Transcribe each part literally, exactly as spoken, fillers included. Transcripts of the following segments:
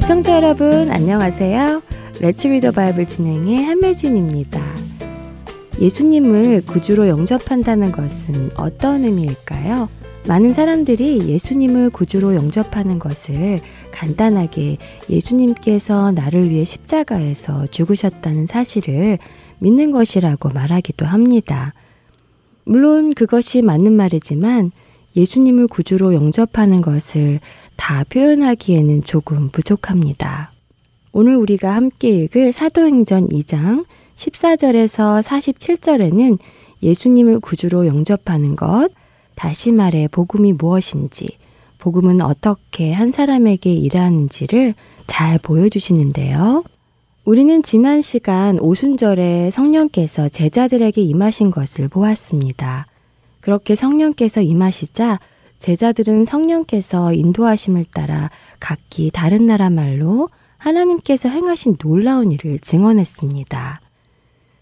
시청자 여러분 안녕하세요. Let's Read the Bible 진행의 한매진입니다. 예수님을 구주로 영접한다는 것은 어떤 의미일까요? 많은 사람들이 예수님을 구주로 영접하는 것을 간단하게 예수님께서 나를 위해 십자가에서 죽으셨다는 사실을 믿는 것이라고 말하기도 합니다. 물론 그것이 맞는 말이지만 예수님을 구주로 영접하는 것을 다 표현하기에는 조금 부족합니다. 오늘 우리가 함께 읽을 사도행전 이 장 십사 절에서 사십칠 절에는 예수님을 구주로 영접하는 것, 다시 말해 복음이 무엇인지, 복음은 어떻게 한 사람에게 일하는지를 잘 보여주시는데요. 우리는 지난 시간 오순절에 성령께서 제자들에게 임하신 것을 보았습니다. 그렇게 성령께서 임하시자 제자들은 성령께서 인도하심을 따라 각기 다른 나라 말로 하나님께서 행하신 놀라운 일을 증언했습니다.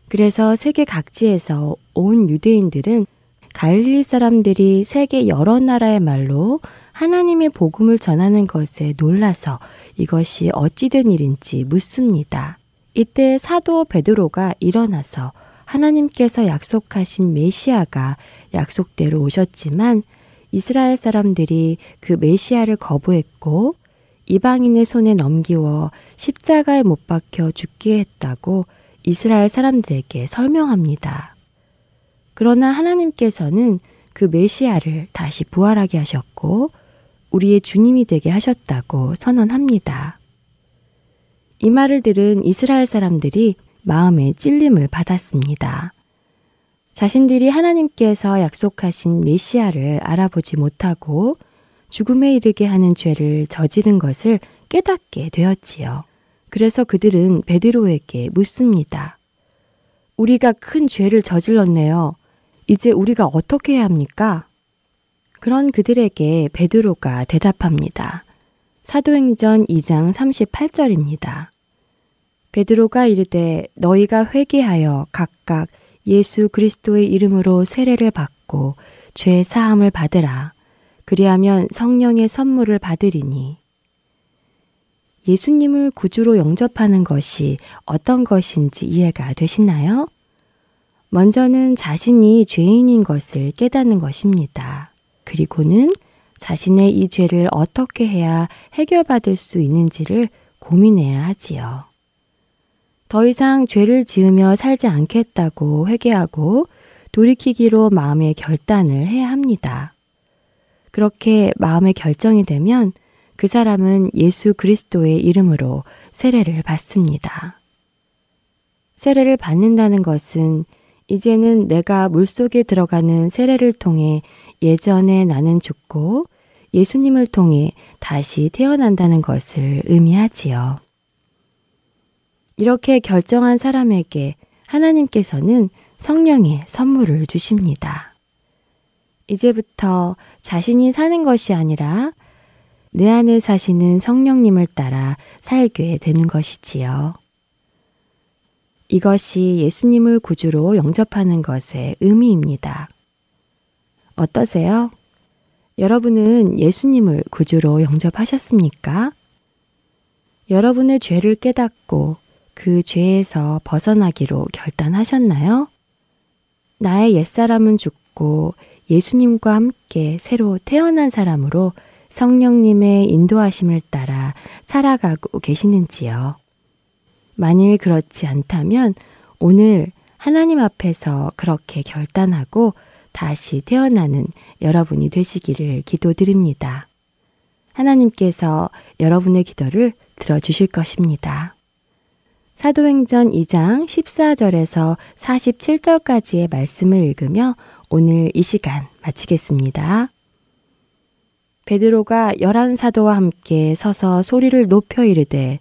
그래서 세계 각지에서 온 유대인들은 갈릴리 사람들이 세계 여러 나라의 말로 하나님의 복음을 전하는 것에 놀라서 이것이 어찌된 일인지 묻습니다. 이때 사도 베드로가 일어나서 하나님께서 약속하신 메시아가 약속대로 오셨지만 이스라엘 사람들이 그 메시아를 거부했고 이방인의 손에 넘기워 십자가에 못 박혀 죽게 했다고 이스라엘 사람들에게 설명합니다. 그러나 하나님께서는 그 메시아를 다시 부활하게 하셨고 우리의 주님이 되게 하셨다고 선언합니다. 이 말을 들은 이스라엘 사람들이 마음에 찔림을 받았습니다. 자신들이 하나님께서 약속하신 메시아를 알아보지 못하고 죽음에 이르게 하는 죄를 저지른 것을 깨닫게 되었지요. 그래서 그들은 베드로에게 묻습니다. 우리가 큰 죄를 저질렀네요. 이제 우리가 어떻게 해야 합니까? 그런 그들에게 베드로가 대답합니다. 사도행전 이 장 삼십팔 절입니다. 베드로가 이르되 너희가 회개하여 각각 예수 그리스도의 이름으로 세례를 받고 죄 사함을 받으라. 그리하면 성령의 선물을 받으리니. 예수님을 구주로 영접하는 것이 어떤 것인지 이해가 되시나요? 먼저는 자신이 죄인인 것을 깨닫는 것입니다. 그리고는 자신의 이 죄를 어떻게 해야 해결받을 수 있는지를 고민해야 하지요. 더 이상 죄를 지으며 살지 않겠다고 회개하고 돌이키기로 마음의 결단을 해야 합니다. 그렇게 마음의 결정이 되면 그 사람은 예수 그리스도의 이름으로 세례를 받습니다. 세례를 받는다는 것은 이제는 내가 물속에 들어가는 세례를 통해 예전에 나는 죽고 예수님을 통해 다시 태어난다는 것을 의미하지요. 이렇게 결정한 사람에게 하나님께서는 성령의 선물을 주십니다. 이제부터 자신이 사는 것이 아니라 내 안에 사시는 성령님을 따라 살게 되는 것이지요. 이것이 예수님을 구주로 영접하는 것의 의미입니다. 어떠세요? 여러분은 예수님을 구주로 영접하셨습니까? 여러분의 죄를 깨닫고 그 죄에서 벗어나기로 결단하셨나요? 나의 옛사람은 죽고 예수님과 함께 새로 태어난 사람으로 성령님의 인도하심을 따라 살아가고 계시는지요? 만일 그렇지 않다면 오늘 하나님 앞에서 그렇게 결단하고 다시 태어나는 여러분이 되시기를 기도드립니다. 하나님께서 여러분의 기도를 들어주실 것입니다. 사도행전 이 장 십사 절에서 사십칠 절까지의 말씀을 읽으며 오늘 이 시간 마치겠습니다. 베드로가 열한 사도와 함께 서서 소리를 높여 이르되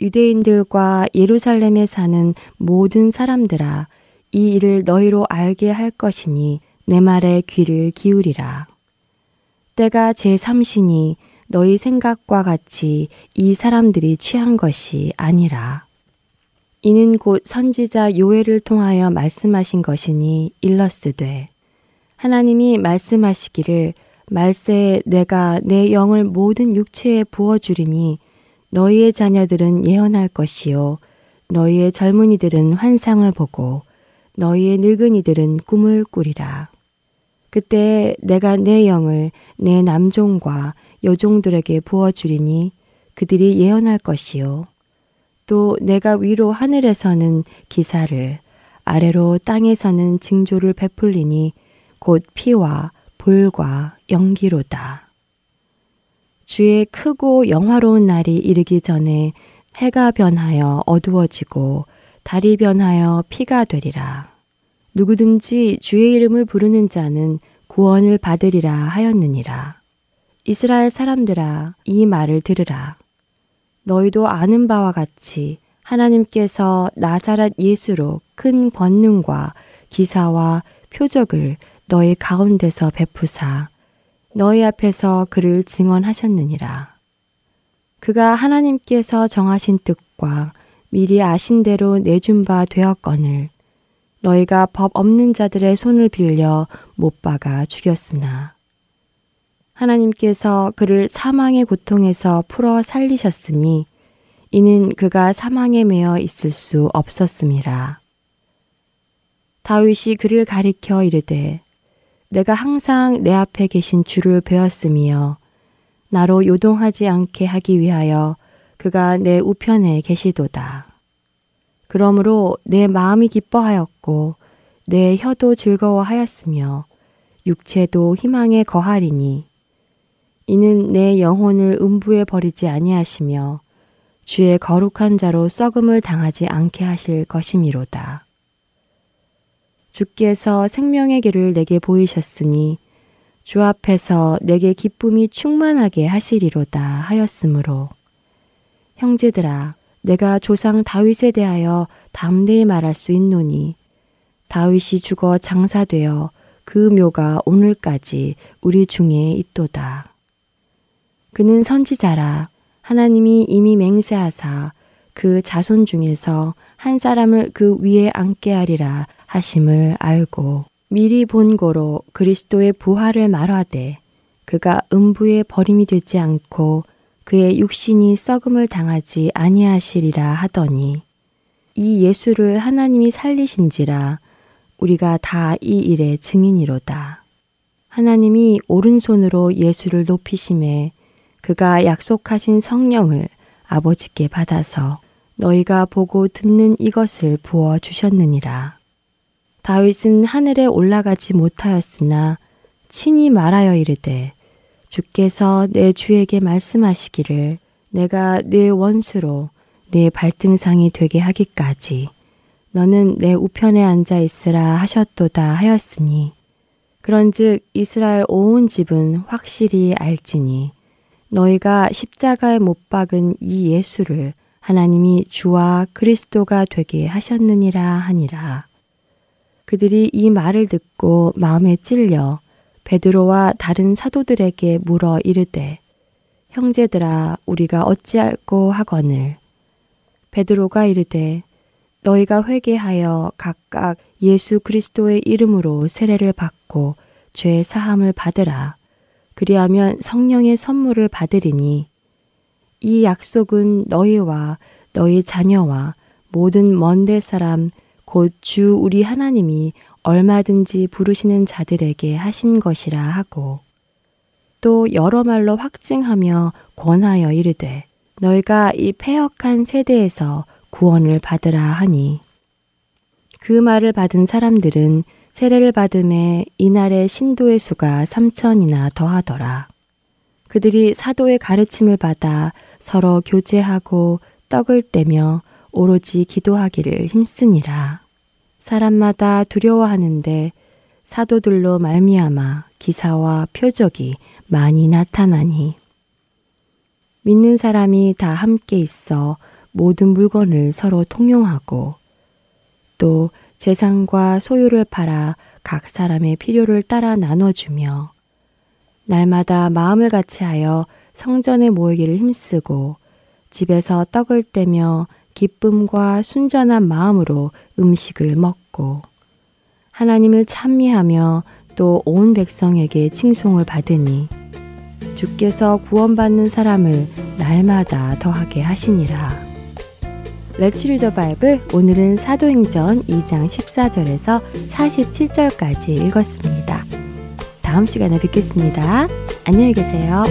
유대인들과 예루살렘에 사는 모든 사람들아 이 일을 너희로 알게 할 것이니 내 말에 귀를 기울이라. 때가 제삼 시니 너희 생각과 같이 이 사람들이 취한 것이 아니라. 이는 곧 선지자 요엘을 통하여 말씀하신 것이니 일렀으되 하나님이 말씀하시기를 말세에 내가 내 영을 모든 육체에 부어주리니 너희의 자녀들은 예언할 것이요 너희의 젊은이들은 환상을 보고 너희의 늙은이들은 꿈을 꾸리라. 그때 내가 내 영을 내 남종과 여종들에게 부어주리니 그들이 예언할 것이요 또 내가 위로 하늘에서는 기사를 아래로 땅에서는 징조를 베풀리니 곧 피와 불과 연기로다. 주의 크고 영화로운 날이 이르기 전에 해가 변하여 어두워지고 달이 변하여 피가 되리라. 누구든지 주의 이름을 부르는 자는 구원을 받으리라 하였느니라. 이스라엘 사람들아 이 말을 들으라. 너희도 아는 바와 같이 하나님께서 나사렛 예수로 큰 권능과 기사와 표적을 너희 가운데서 베푸사 너희 앞에서 그를 증언하셨느니라. 그가 하나님께서 정하신 뜻과 미리 아신 대로 내준 바 되었거늘 너희가 법 없는 자들의 손을 빌려 못 박아 죽였으나 하나님께서 그를 사망의 고통에서 풀어 살리셨으니 이는 그가 사망에 매여 있을 수 없었음이라. 다윗이 그를 가리켜 이르되 내가 항상 내 앞에 계신 주를 배웠으며 나로 요동하지 않게 하기 위하여 그가 내 우편에 계시도다. 그러므로 내 마음이 기뻐하였고 내 혀도 즐거워하였으며 육체도 희망에 거하리니 이는 내 영혼을 음부에 버리지 아니하시며 주의 거룩한 자로 썩음을 당하지 않게 하실 것이미로다. 주께서 생명의 길을 내게 보이셨으니 주 앞에서 내게 기쁨이 충만하게 하시리로다 하였으므로 형제들아 내가 조상 다윗에 대하여 담대히 말할 수 있노니 다윗이 죽어 장사되어 그 묘가 오늘까지 우리 중에 있도다. 그는 선지자라 하나님이 이미 맹세하사 그 자손 중에서 한 사람을 그 위에 앉게 하리라 하심을 알고 미리 본고로 그리스도의 부활을 말하되 그가 음부에 버림이 되지 않고 그의 육신이 썩음을 당하지 아니하시리라 하더니 이 예수를 하나님이 살리신지라 우리가 다 이 일의 증인이로다. 하나님이 오른손으로 예수를 높이심에 그가 약속하신 성령을 아버지께 받아서 너희가 보고 듣는 이것을 부어 주셨느니라. 다윗은 하늘에 올라가지 못하였으나 친히 말하여 이르되 주께서 내 주에게 말씀하시기를 내가 내 원수로 내 발등상이 되게 하기까지 너는 내 우편에 앉아 있으라 하셨도다 하였으니 그런즉 이스라엘 온 집은 확실히 알지니 너희가 십자가에 못 박은 이 예수를 하나님이 주와 그리스도가 되게 하셨느니라 하니라. 그들이 이 말을 듣고 마음에 찔려 베드로와 다른 사도들에게 물어 이르되 형제들아 우리가 어찌할꼬 하거늘. 베드로가 이르되 너희가 회개하여 각각 예수 그리스도의 이름으로 세례를 받고 죄 사함을 받으라. 그리하면 성령의 선물을 받으리니 이 약속은 너희와 너희 자녀와 모든 먼데 사람 곧 주 우리 하나님이 얼마든지 부르시는 자들에게 하신 것이라 하고 또 여러 말로 확증하며 권하여 이르되 너희가 이 패역한 세대에서 구원을 받으라 하니 그 말을 받은 사람들은 세례를 받음에 이날의 신도의 수가 삼천이나 더하더라. 그들이 사도의 가르침을 받아 서로 교제하고 떡을 떼며 오로지 기도하기를 힘쓰니라. 사람마다 두려워하는데 사도들로 말미암아 기사와 표적이 많이 나타나니 믿는 사람이 다 함께 있어 모든 물건을 서로 통용하고 또 재산과 소유를 팔아 각 사람의 필요를 따라 나눠주며 날마다 마음을 같이하여 성전에 모이기를 힘쓰고 집에서 떡을 떼며 기쁨과 순전한 마음으로 음식을 먹고 하나님을 찬미하며 또 온 백성에게 칭송을 받으니 주께서 구원받는 사람을 날마다 더하게 하시니라. Let's Read the Bible 오늘은 사도행전 이 장 십사 절에서 사십칠 절까지 읽었습니다. 다음 시간에 뵙겠습니다. 안녕히 계세요.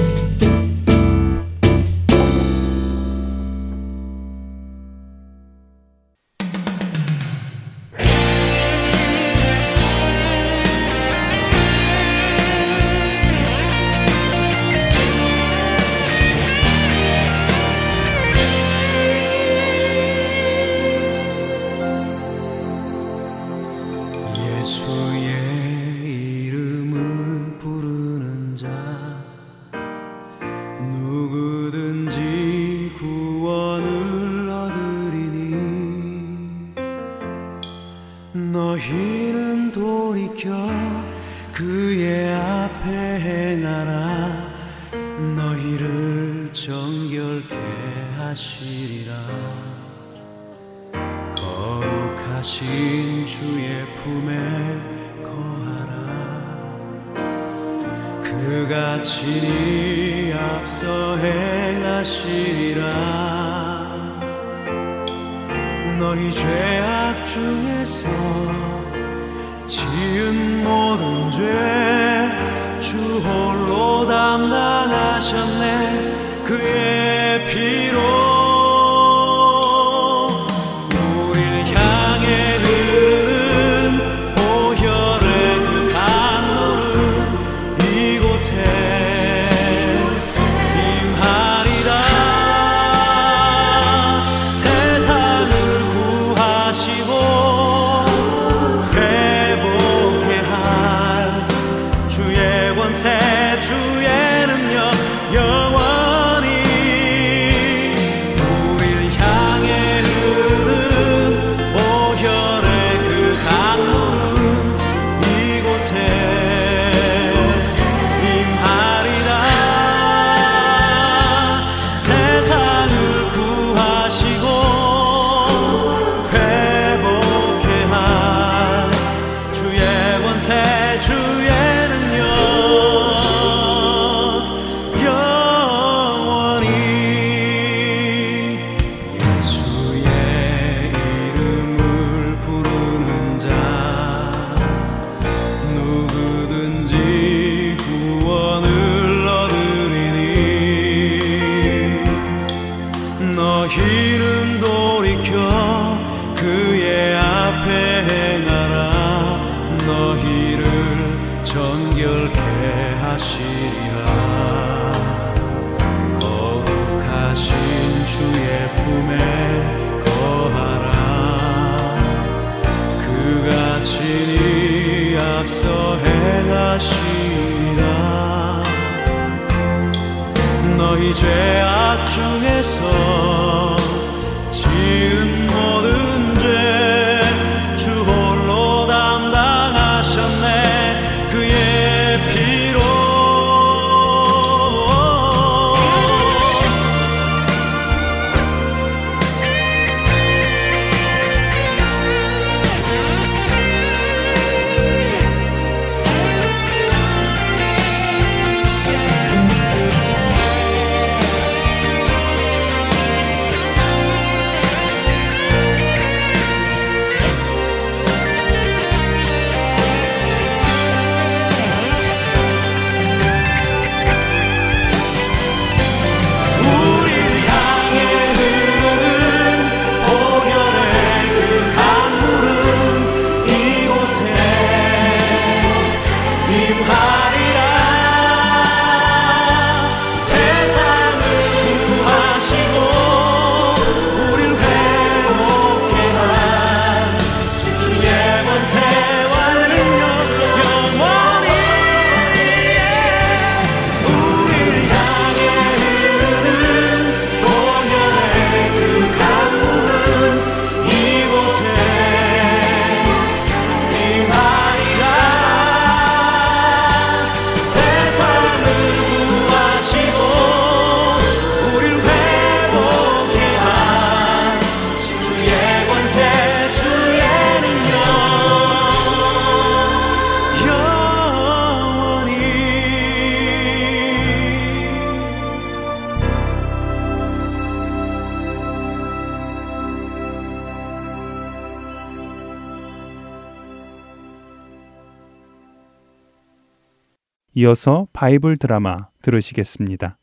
이어서 바이블 드라마 들으시겠습니다.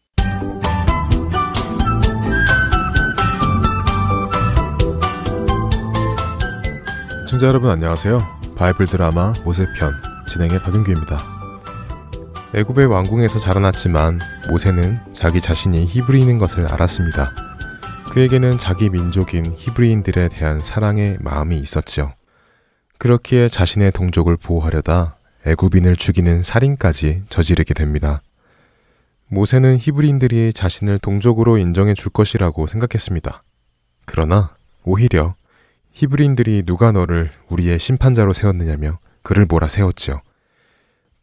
시청자 여러분 안녕하세요. 바이블 드라마 모세편 진행의 박윤규입니다. 애굽의 왕궁에서 자라났지만 모세는 자기 자신이 히브리인인 것을 알았습니다. 그에게는 자기 민족인 히브리인들에 대한 사랑의 마음이 있었지요. 그렇기에 자신의 동족을 보호하려다 애굽인을 죽이는 살인까지 저지르게 됩니다. 모세는 히브리인들이 자신을 동족으로 인정해 줄 것이라고 생각했습니다. 그러나 오히려 히브리인들이 누가 너를 우리의 심판자로 세웠느냐며 그를 몰아세웠지요.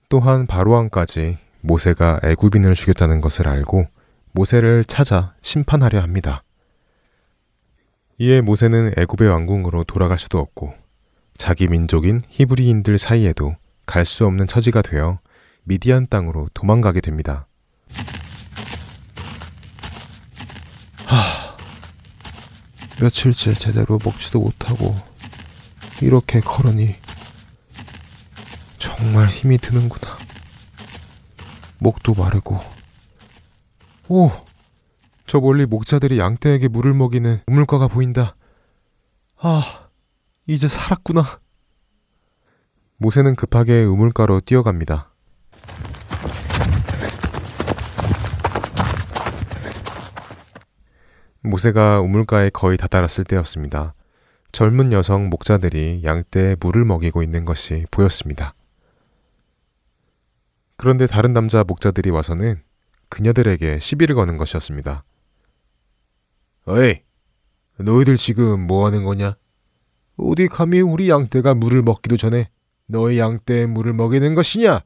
또한 바로왕까지 모세가 애굽인을 죽였다는 것을 알고 모세를 찾아 심판하려 합니다. 이에 모세는 애굽의 왕궁으로 돌아갈 수도 없고 자기 민족인 히브리인들 사이에도 갈 수 없는 처지가 되어 미디안 땅으로 도망가게 됩니다. 며칠째 제대로 먹지도 못하고 이렇게 걸으니 정말 힘이 드는구나. 목도 마르고. 오! 저 멀리 목자들이 양떼에게 물을 먹이는 우물가가 보인다. 아, 이제 살았구나. 모세는 급하게 우물가로 뛰어갑니다. 모세가 우물가에 거의 다다랐을 때였습니다. 젊은 여성 목자들이 양떼에 물을 먹이고 있는 것이 보였습니다. 그런데 다른 남자 목자들이 와서는 그녀들에게 시비를 거는 것이었습니다. 어이, 너희들 지금 뭐 하는 거냐? 어디 감히 우리 양떼가 물을 먹기도 전에 너희 양떼에 물을 먹이는 것이냐?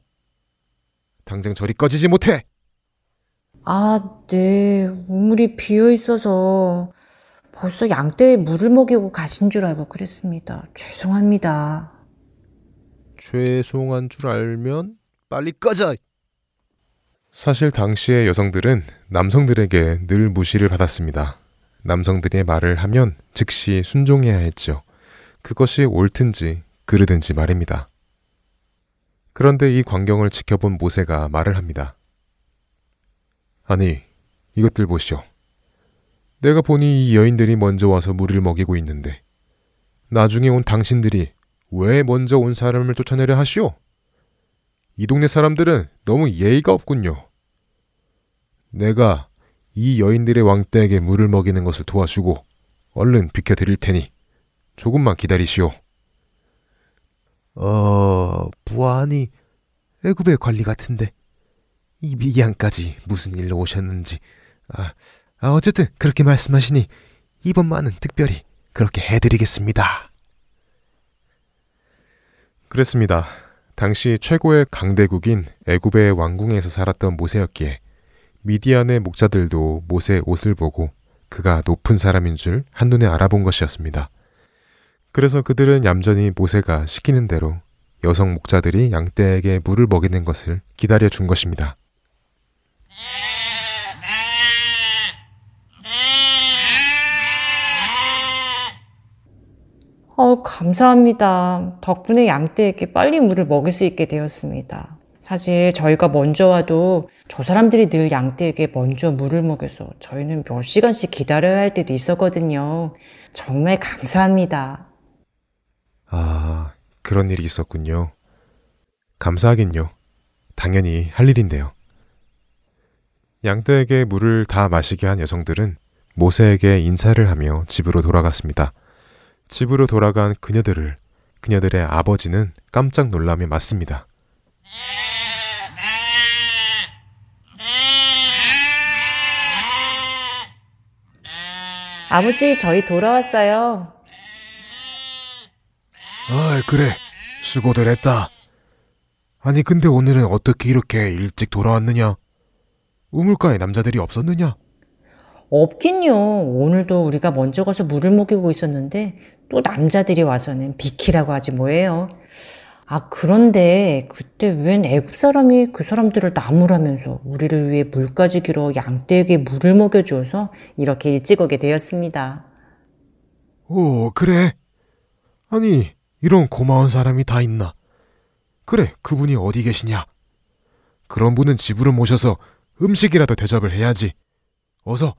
당장 저리 꺼지지 못해! 아, 네. 우물이 비어있어서 벌써 양떼에 물을 먹이고 가신 줄 알고 그랬습니다. 죄송합니다. 죄송한 줄 알면 빨리 꺼져! 사실 당시의 여성들은 남성들에게 늘 무시를 받았습니다. 남성들의 말을 하면 즉시 순종해야 했죠. 그것이 옳든지 그르든지 말입니다. 그런데 이 광경을 지켜본 모세가 말을 합니다. 아니, 이것들 보시오. 내가 보니 이 여인들이 먼저 와서 물을 먹이고 있는데 나중에 온 당신들이 왜 먼저 온 사람을 쫓아내려 하시오? 이 동네 사람들은 너무 예의가 없군요. 내가 이 여인들의 왕떼에게 물을 먹이는 것을 도와주고 얼른 비켜드릴 테니 조금만 기다리시오. 어... 보아하니 애굽의 관리 같은데 이 미디안까지 무슨 일로 오셨는지 아, 아 어쨌든 그렇게 말씀하시니 이번만은 특별히 그렇게 해드리겠습니다. 그랬습니다. 당시 최고의 강대국인 애굽의 왕궁에서 살았던 모세였기에 미디안의 목자들도 모세의 옷을 보고 그가 높은 사람인 줄 한눈에 알아본 것이었습니다. 그래서 그들은 얌전히 모세가 시키는 대로 여성 목자들이 양떼에게 물을 먹이는 것을 기다려준 것입니다. 어, 감사합니다. 덕분에 양떼에게 빨리 물을 먹일 수 있게 되었습니다. 사실 저희가 먼저 와도 저 사람들이 늘 양떼에게 먼저 물을 먹여서 저희는 몇 시간씩 기다려야 할 때도 있었거든요. 정말 감사합니다. 아, 그런 일이 있었군요. 감사하긴요. 당연히 할 일인데요. 양떼에게 물을 다 마시게 한 여성들은 모세에게 인사를 하며 집으로 돌아갔습니다. 집으로 돌아간 그녀들을 그녀들의 아버지는 깜짝 놀라며 맞습니다. 아버지, 저희 돌아왔어요. 아, 그래. 수고들 했다. 아니, 근데 오늘은 어떻게 이렇게 일찍 돌아왔느냐? 우물가에 남자들이 없었느냐? 없긴요. 오늘도 우리가 먼저 가서 물을 먹이고 있었는데 또 남자들이 와서는 비키라고 하지 뭐예요. 아, 그런데 그때 웬 애굽 사람이 그 사람들을 나무라면서 우리를 위해 물까지 길어 양떼에게 물을 먹여주어서 이렇게 일찍 오게 되었습니다. 오, 그래? 아니, 이런 고마운 사람이 다 있나? 그래, 그분이 어디 계시냐? 그런 분은 집으로 모셔서 음식이라도 대접을 해야지. 어서,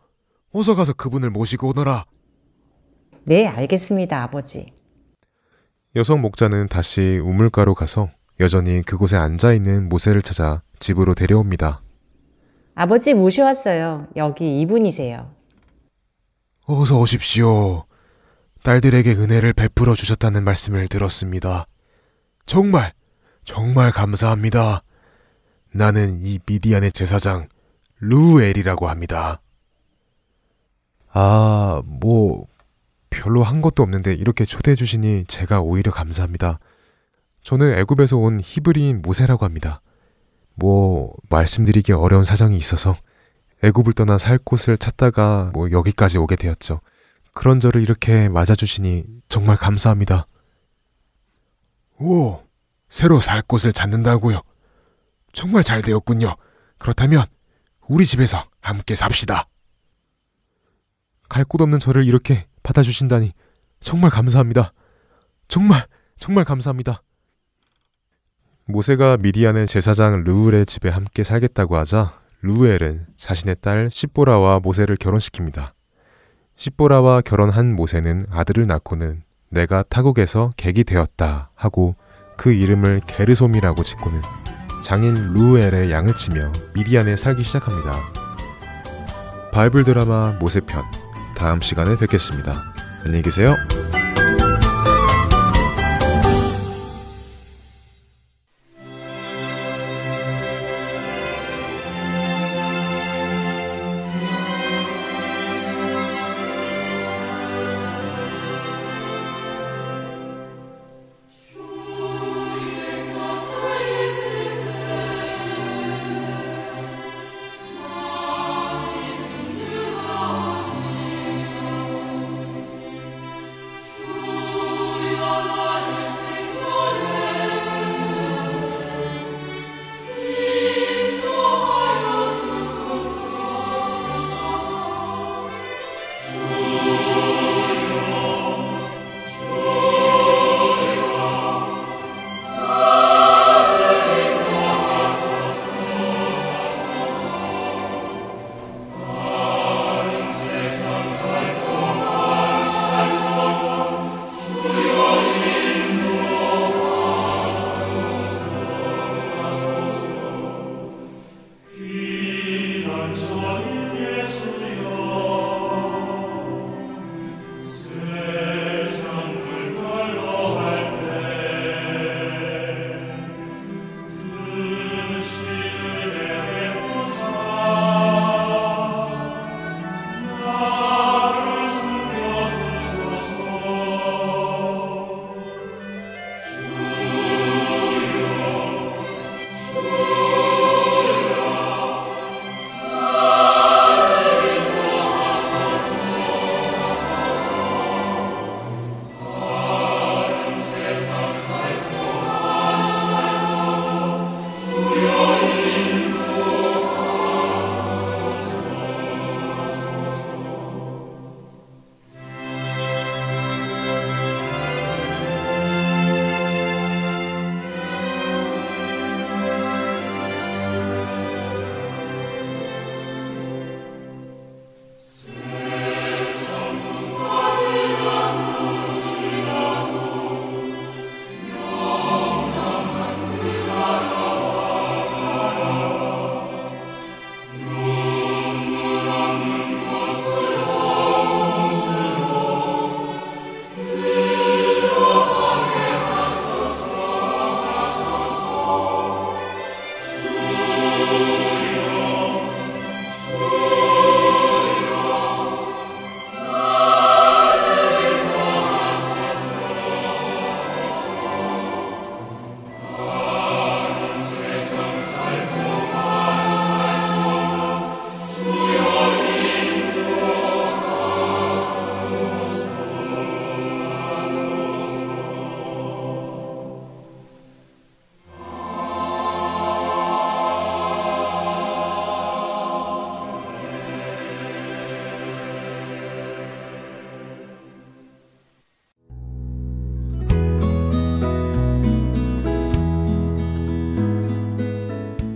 어서 가서 그분을 모시고 오너라. 네, 알겠습니다, 아버지. 여성 목자는 다시 우물가로 가서 여전히 그곳에 앉아있는 모세를 찾아 집으로 데려옵니다. 아버지 모셔왔어요. 여기 이분이세요. 어서 오십시오. 딸들에게 은혜를 베풀어 주셨다는 말씀을 들었습니다. 정말, 정말 감사합니다. 나는 이 미디안의 제사장 루엘이라고 합니다. 아, 뭐 별로 한 것도 없는데 이렇게 초대해 주시니 제가 오히려 감사합니다. 저는 애굽에서 온 히브리인 모세라고 합니다. 뭐 말씀드리기 어려운 사정이 있어서 애굽을 떠나 살 곳을 찾다가 뭐 여기까지 오게 되었죠. 그런 저를 이렇게 맞아주시니 정말 감사합니다. 오, 새로 살 곳을 찾는다고요? 정말 잘 되었군요. 그렇다면 우리 집에서 함께 삽시다. 갈 곳 없는 저를 이렇게 받아주신다니 정말 감사합니다. 정말 정말 감사합니다. 모세가 미디안의 제사장 르우엘의 집에 함께 살겠다고 하자 르우엘은 자신의 딸 십보라와 모세를 결혼시킵니다. 십보라와 결혼한 모세는 아들을 낳고는 내가 타국에서 객이 되었다 하고 그 이름을 게르솜이라고 짓고는 장인 루엘의 양을 치며 미디안에 살기 시작합니다. 바이블 드라마 모세편, 다음 시간에 뵙겠습니다. 안녕히 계세요.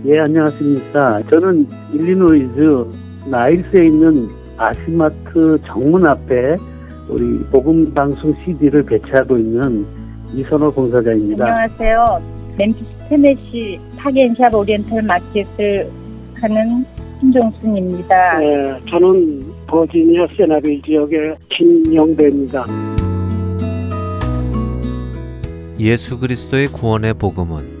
예, 안녕하십니까. 저는 일리노이주 나일스에 있는 아시마트 정문 앞에 우리 복음방송 씨디를 배치하고 있는 이선호 공사장입니다. 안녕하세요. 멤피스 테네시 타겟샵 오리엔탈 마켓을 하는 신종순입니다. 네, 저는 버지니아 세나빌 지역의 김영배입니다. 예수 그리스도의 구원의 복음은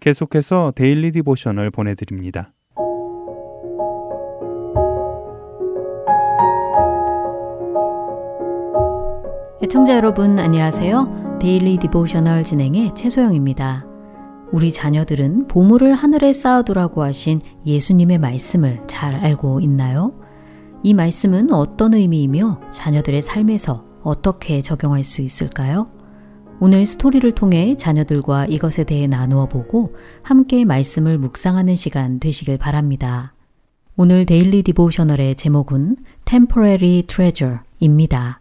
계속해서 데일리 디보셔널 보내드립니다. 애청자 여러분 안녕하세요. 데일리 디보셔널 진행의 최소영입니다. 우리 자녀들은 보물을 하늘에 쌓아두라고 하신 예수님의 말씀을 잘 알고 있나요? 이 말씀은 어떤 의미이며 자녀들의 삶에서 어떻게 적용할 수 있을까요? 오늘 스토리를 통해 자녀들과 이것에 대해 나누어 보고 함께 말씀을 묵상하는 시간 되시길 바랍니다. 오늘 데일리 디보셔널의 제목은 Temporary Treasure입니다.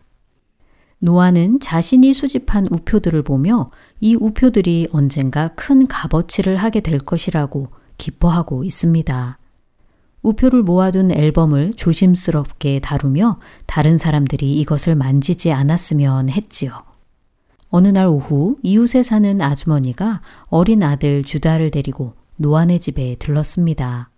노아는 자신이 수집한 우표들을 보며 이 우표들이 언젠가 큰 값어치를 하게 될 것이라고 기뻐하고 있습니다. 우표를 모아둔 앨범을 조심스럽게 다루며 다른 사람들이 이것을 만지지 않았으면 했지요. 어느 날 오후 이웃에 사는 아주머니가 어린 아들 주다를 데리고 노아네 집에 들렀습니다.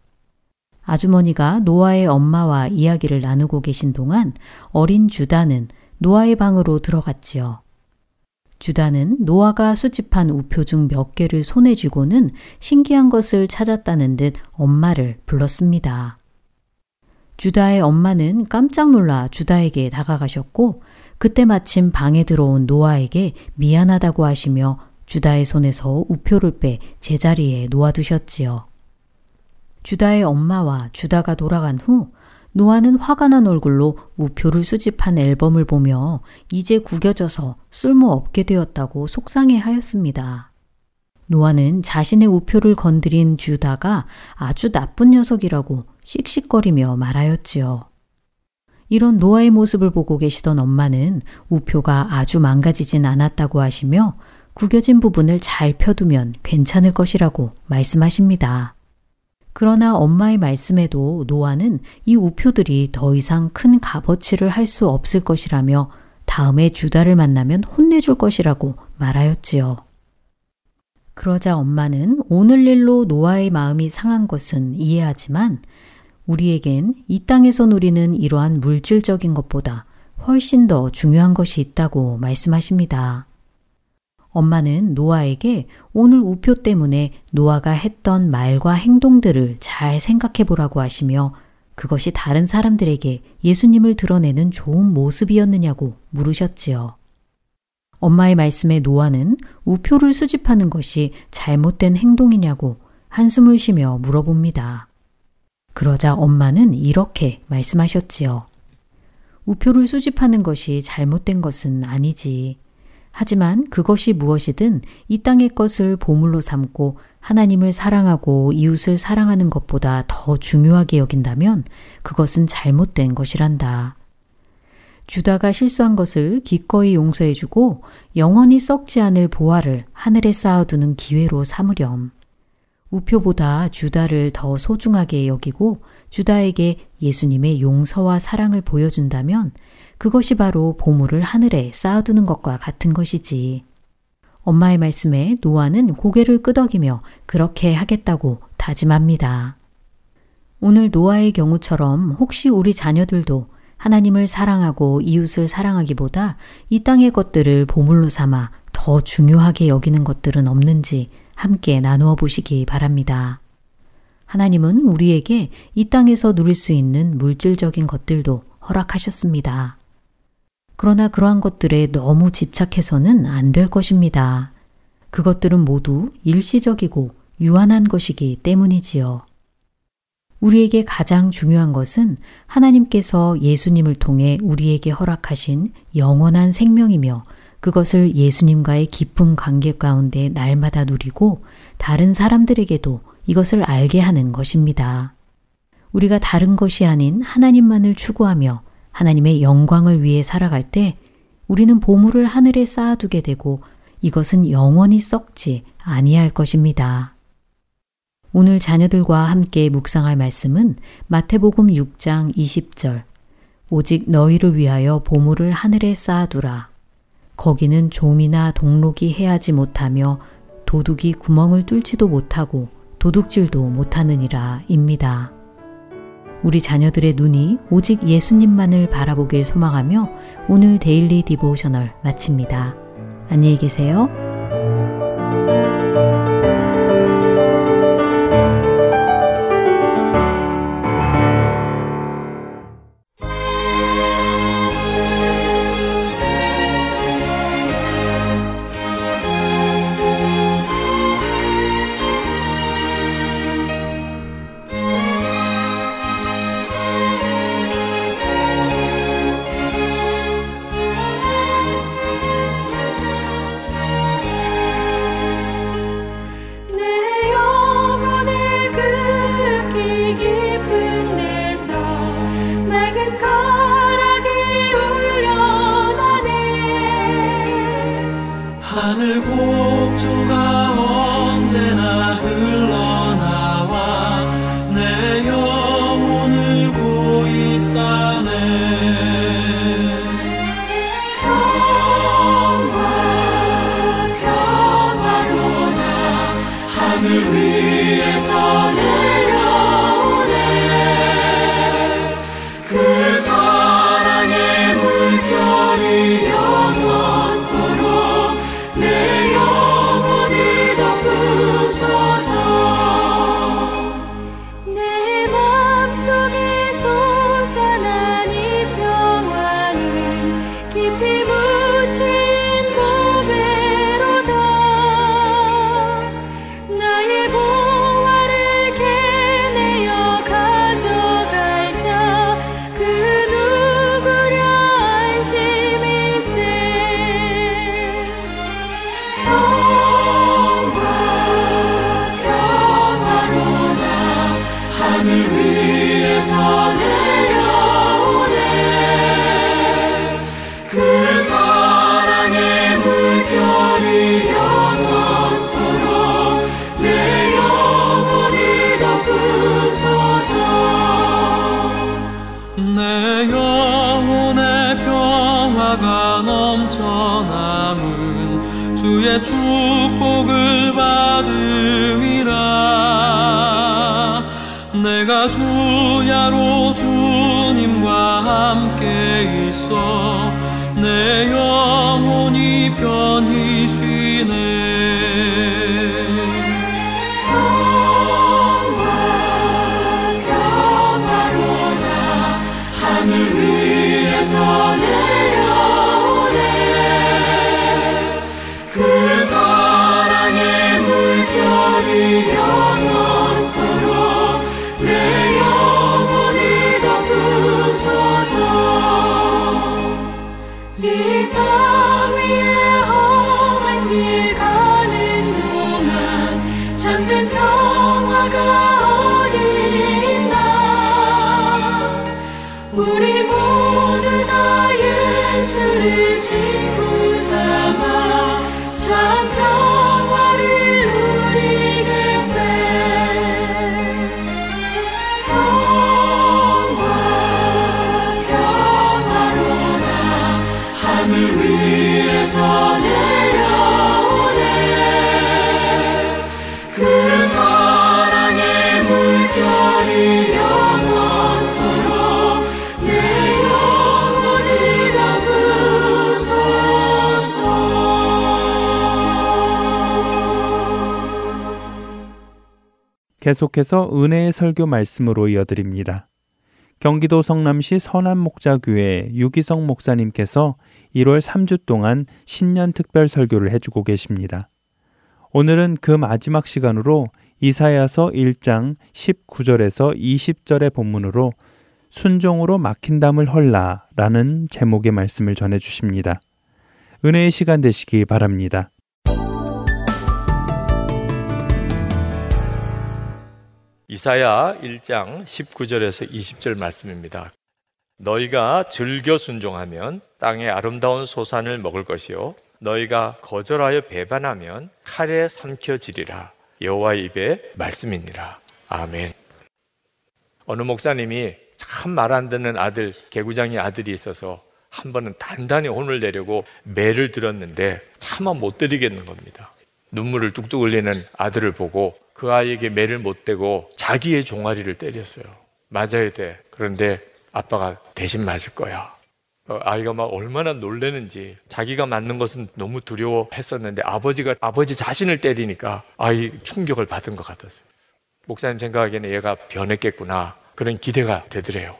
아주머니가 노아의 엄마와 이야기를 나누고 계신 동안 어린 주다는 노아의 방으로 들어갔지요. 주다는 노아가 수집한 우표 중 몇 개를 손에 쥐고는 신기한 것을 찾았다는 듯 엄마를 불렀습니다. 주다의 엄마는 깜짝 놀라 주다에게 다가가셨고 그때 마침 방에 들어온 노아에게 미안하다고 하시며 주다의 손에서 우표를 빼 제자리에 놓아두셨지요. 주다의 엄마와 주다가 돌아간 후 노아는 화가 난 얼굴로 우표를 수집한 앨범을 보며 이제 구겨져서 쓸모없게 되었다고 속상해하였습니다. 노아는 자신의 우표를 건드린 주다가 아주 나쁜 녀석이라고 씩씩거리며 말하였지요. 이런 노아의 모습을 보고 계시던 엄마는 우표가 아주 망가지진 않았다고 하시며 구겨진 부분을 잘 펴두면 괜찮을 것이라고 말씀하십니다. 그러나 엄마의 말씀에도 노아는 이 우표들이 더 이상 큰 값어치를 할 수 없을 것이라며 다음에 주다를 만나면 혼내줄 것이라고 말하였지요. 그러자 엄마는 오늘 일로 노아의 마음이 상한 것은 이해하지만 우리에겐 이 땅에서 누리는 이러한 물질적인 것보다 훨씬 더 중요한 것이 있다고 말씀하십니다. 엄마는 노아에게 오늘 우표 때문에 노아가 했던 말과 행동들을 잘 생각해 보라고 하시며 그것이 다른 사람들에게 예수님을 드러내는 좋은 모습이었느냐고 물으셨지요. 엄마의 말씀에 노아는 우표를 수집하는 것이 잘못된 행동이냐고 한숨을 쉬며 물어봅니다. 그러자 엄마는 이렇게 말씀하셨지요. 우표를 수집하는 것이 잘못된 것은 아니지. 하지만 그것이 무엇이든 이 땅의 것을 보물로 삼고 하나님을 사랑하고 이웃을 사랑하는 것보다 더 중요하게 여긴다면 그것은 잘못된 것이란다. 주다가 실수한 것을 기꺼이 용서해주고 영원히 썩지 않을 보화를 하늘에 쌓아두는 기회로 삼으렴. 우표보다 주다를 더 소중하게 여기고 주다에게 예수님의 용서와 사랑을 보여준다면 그것이 바로 보물을 하늘에 쌓아두는 것과 같은 것이지. 엄마의 말씀에 노아는 고개를 끄덕이며 그렇게 하겠다고 다짐합니다. 오늘 노아의 경우처럼 혹시 우리 자녀들도 하나님을 사랑하고 이웃을 사랑하기보다 이 땅의 것들을 보물로 삼아 더 중요하게 여기는 것들은 없는지 함께 나누어 보시기 바랍니다. 하나님은 우리에게 이 땅에서 누릴 수 있는 물질적인 것들도 허락하셨습니다. 그러나 그러한 것들에 너무 집착해서는 안 될 것입니다. 그것들은 모두 일시적이고 유한한 것이기 때문이지요. 우리에게 가장 중요한 것은 하나님께서 예수님을 통해 우리에게 허락하신 영원한 생명이며 그것을 예수님과의 깊은 관계 가운데 날마다 누리고 다른 사람들에게도 이것을 알게 하는 것입니다. 우리가 다른 것이 아닌 하나님만을 추구하며 하나님의 영광을 위해 살아갈 때 우리는 보물을 하늘에 쌓아두게 되고 이것은 영원히 썩지 아니할 것입니다. 오늘 자녀들과 함께 묵상할 말씀은 마태복음 육 장 이십 절 오직 너희를 위하여 보물을 하늘에 쌓아두라. 거기는 좀이나 동록이 해하지 못하며 도둑이 구멍을 뚫지도 못하고 도둑질도 못하느니라 입니다. 우리 자녀들의 눈이 오직 예수님만을 바라보길 소망하며 오늘 데일리 디보셔널 마칩니다. 안녕히 계세요. 계속해서 은혜의 설교 말씀으로 이어드립니다. 경기도 성남시 선한목자교회 유기성 목사님께서 일월 삼 주 동안 신년 특별 설교를 해주고 계십니다. 오늘은 그 마지막 시간으로 이사야서 일 장 십구 절에서 이십 절의 본문으로 순종으로 막힌 담을 헐라 라는 제목의 말씀을 전해주십니다. 은혜의 시간 되시기 바랍니다. 이사야 일 장 십구 절에서 이십 절 말씀입니다. 너희가 즐겨 순종하면 땅의 아름다운 소산을 먹을 것이요 너희가 거절하여 배반하면 칼에 삼켜지리라. 여호와의 입의 말씀이니라. 아멘. 어느 목사님이 참 말 안 듣는 아들, 개구장이 아들이 있어서 한 번은 단단히 혼을 내려고 매를 들었는데 차마 못 들이겠는 겁니다. 눈물을 뚝뚝 흘리는 아들을 보고 그 아이에게 매를 못 대고 자기의 종아리를 때렸어요. 맞아야 돼. 그런데 아빠가 대신 맞을 거야. 아이가 막 얼마나 놀라는지, 자기가 맞는 것은 너무 두려워했었는데 아버지가 아버지 자신을 때리니까 아이 충격을 받은 것 같았어요. 목사님 생각하기에는 얘가 변했겠구나 그런 기대가 되더래요.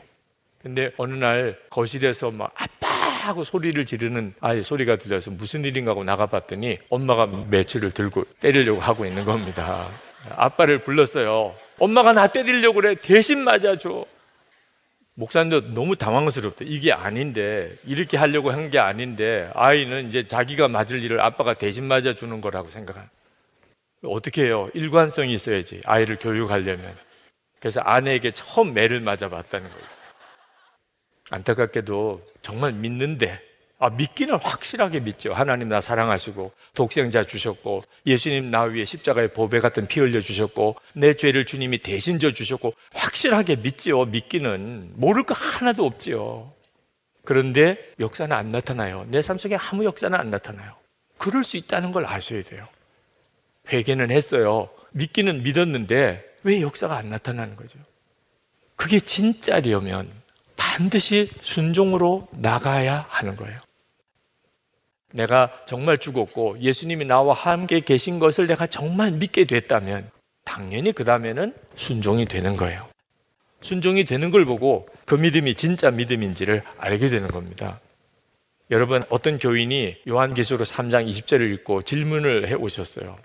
근데 어느 날 거실에서 막 아빠 하고 소리를 지르는 아이 소리가 들려서 무슨 일인가 하고 나가봤더니 엄마가 매추를 들고 때리려고 하고 있는 겁니다. 아빠를 불렀어요. 엄마가 나 때리려고 그래. 대신 맞아줘. 목사님도 너무 당황스럽다. 이게 아닌데, 이렇게 하려고 한 게 아닌데 아이는 이제 자기가 맞을 일을 아빠가 대신 맞아주는 거라고 생각한. 어떻게 해요? 일관성이 있어야지 아이를 교육하려면. 그래서 아내에게 처음 매를 맞아봤다는 거예요. 안타깝게도 정말 믿는데, 아, 믿기는 확실하게 믿죠. 하나님 나 사랑하시고 독생자 주셨고 예수님 나 위에 십자가에 보배 같은 피 흘려 주셨고 내 죄를 주님이 대신 져 주셨고 확실하게 믿지요. 믿기는 모를 거 하나도 없지요. 그런데 역사는 안 나타나요. 내 삶 속에 아무 역사는 안 나타나요. 그럴 수 있다는 걸 아셔야 돼요. 회개는 했어요. 믿기는 믿었는데 왜 역사가 안 나타나는 거죠? 그게 진짜려면 반드시 순종으로 나가야 하는 거예요. 내가 정말 죽었고 예수님이 나와 함께 계신 것을 내가 정말 믿게 됐다면 당연히 그 다음에는 순종이 되는 거예요. 순종이 되는 걸 보고 그 믿음이 진짜 믿음인지를 알게 되는 겁니다. 여러분, 어떤 교인이 요한계시록 삼 장 이십 절을 읽고 질문을 해 오셨어요.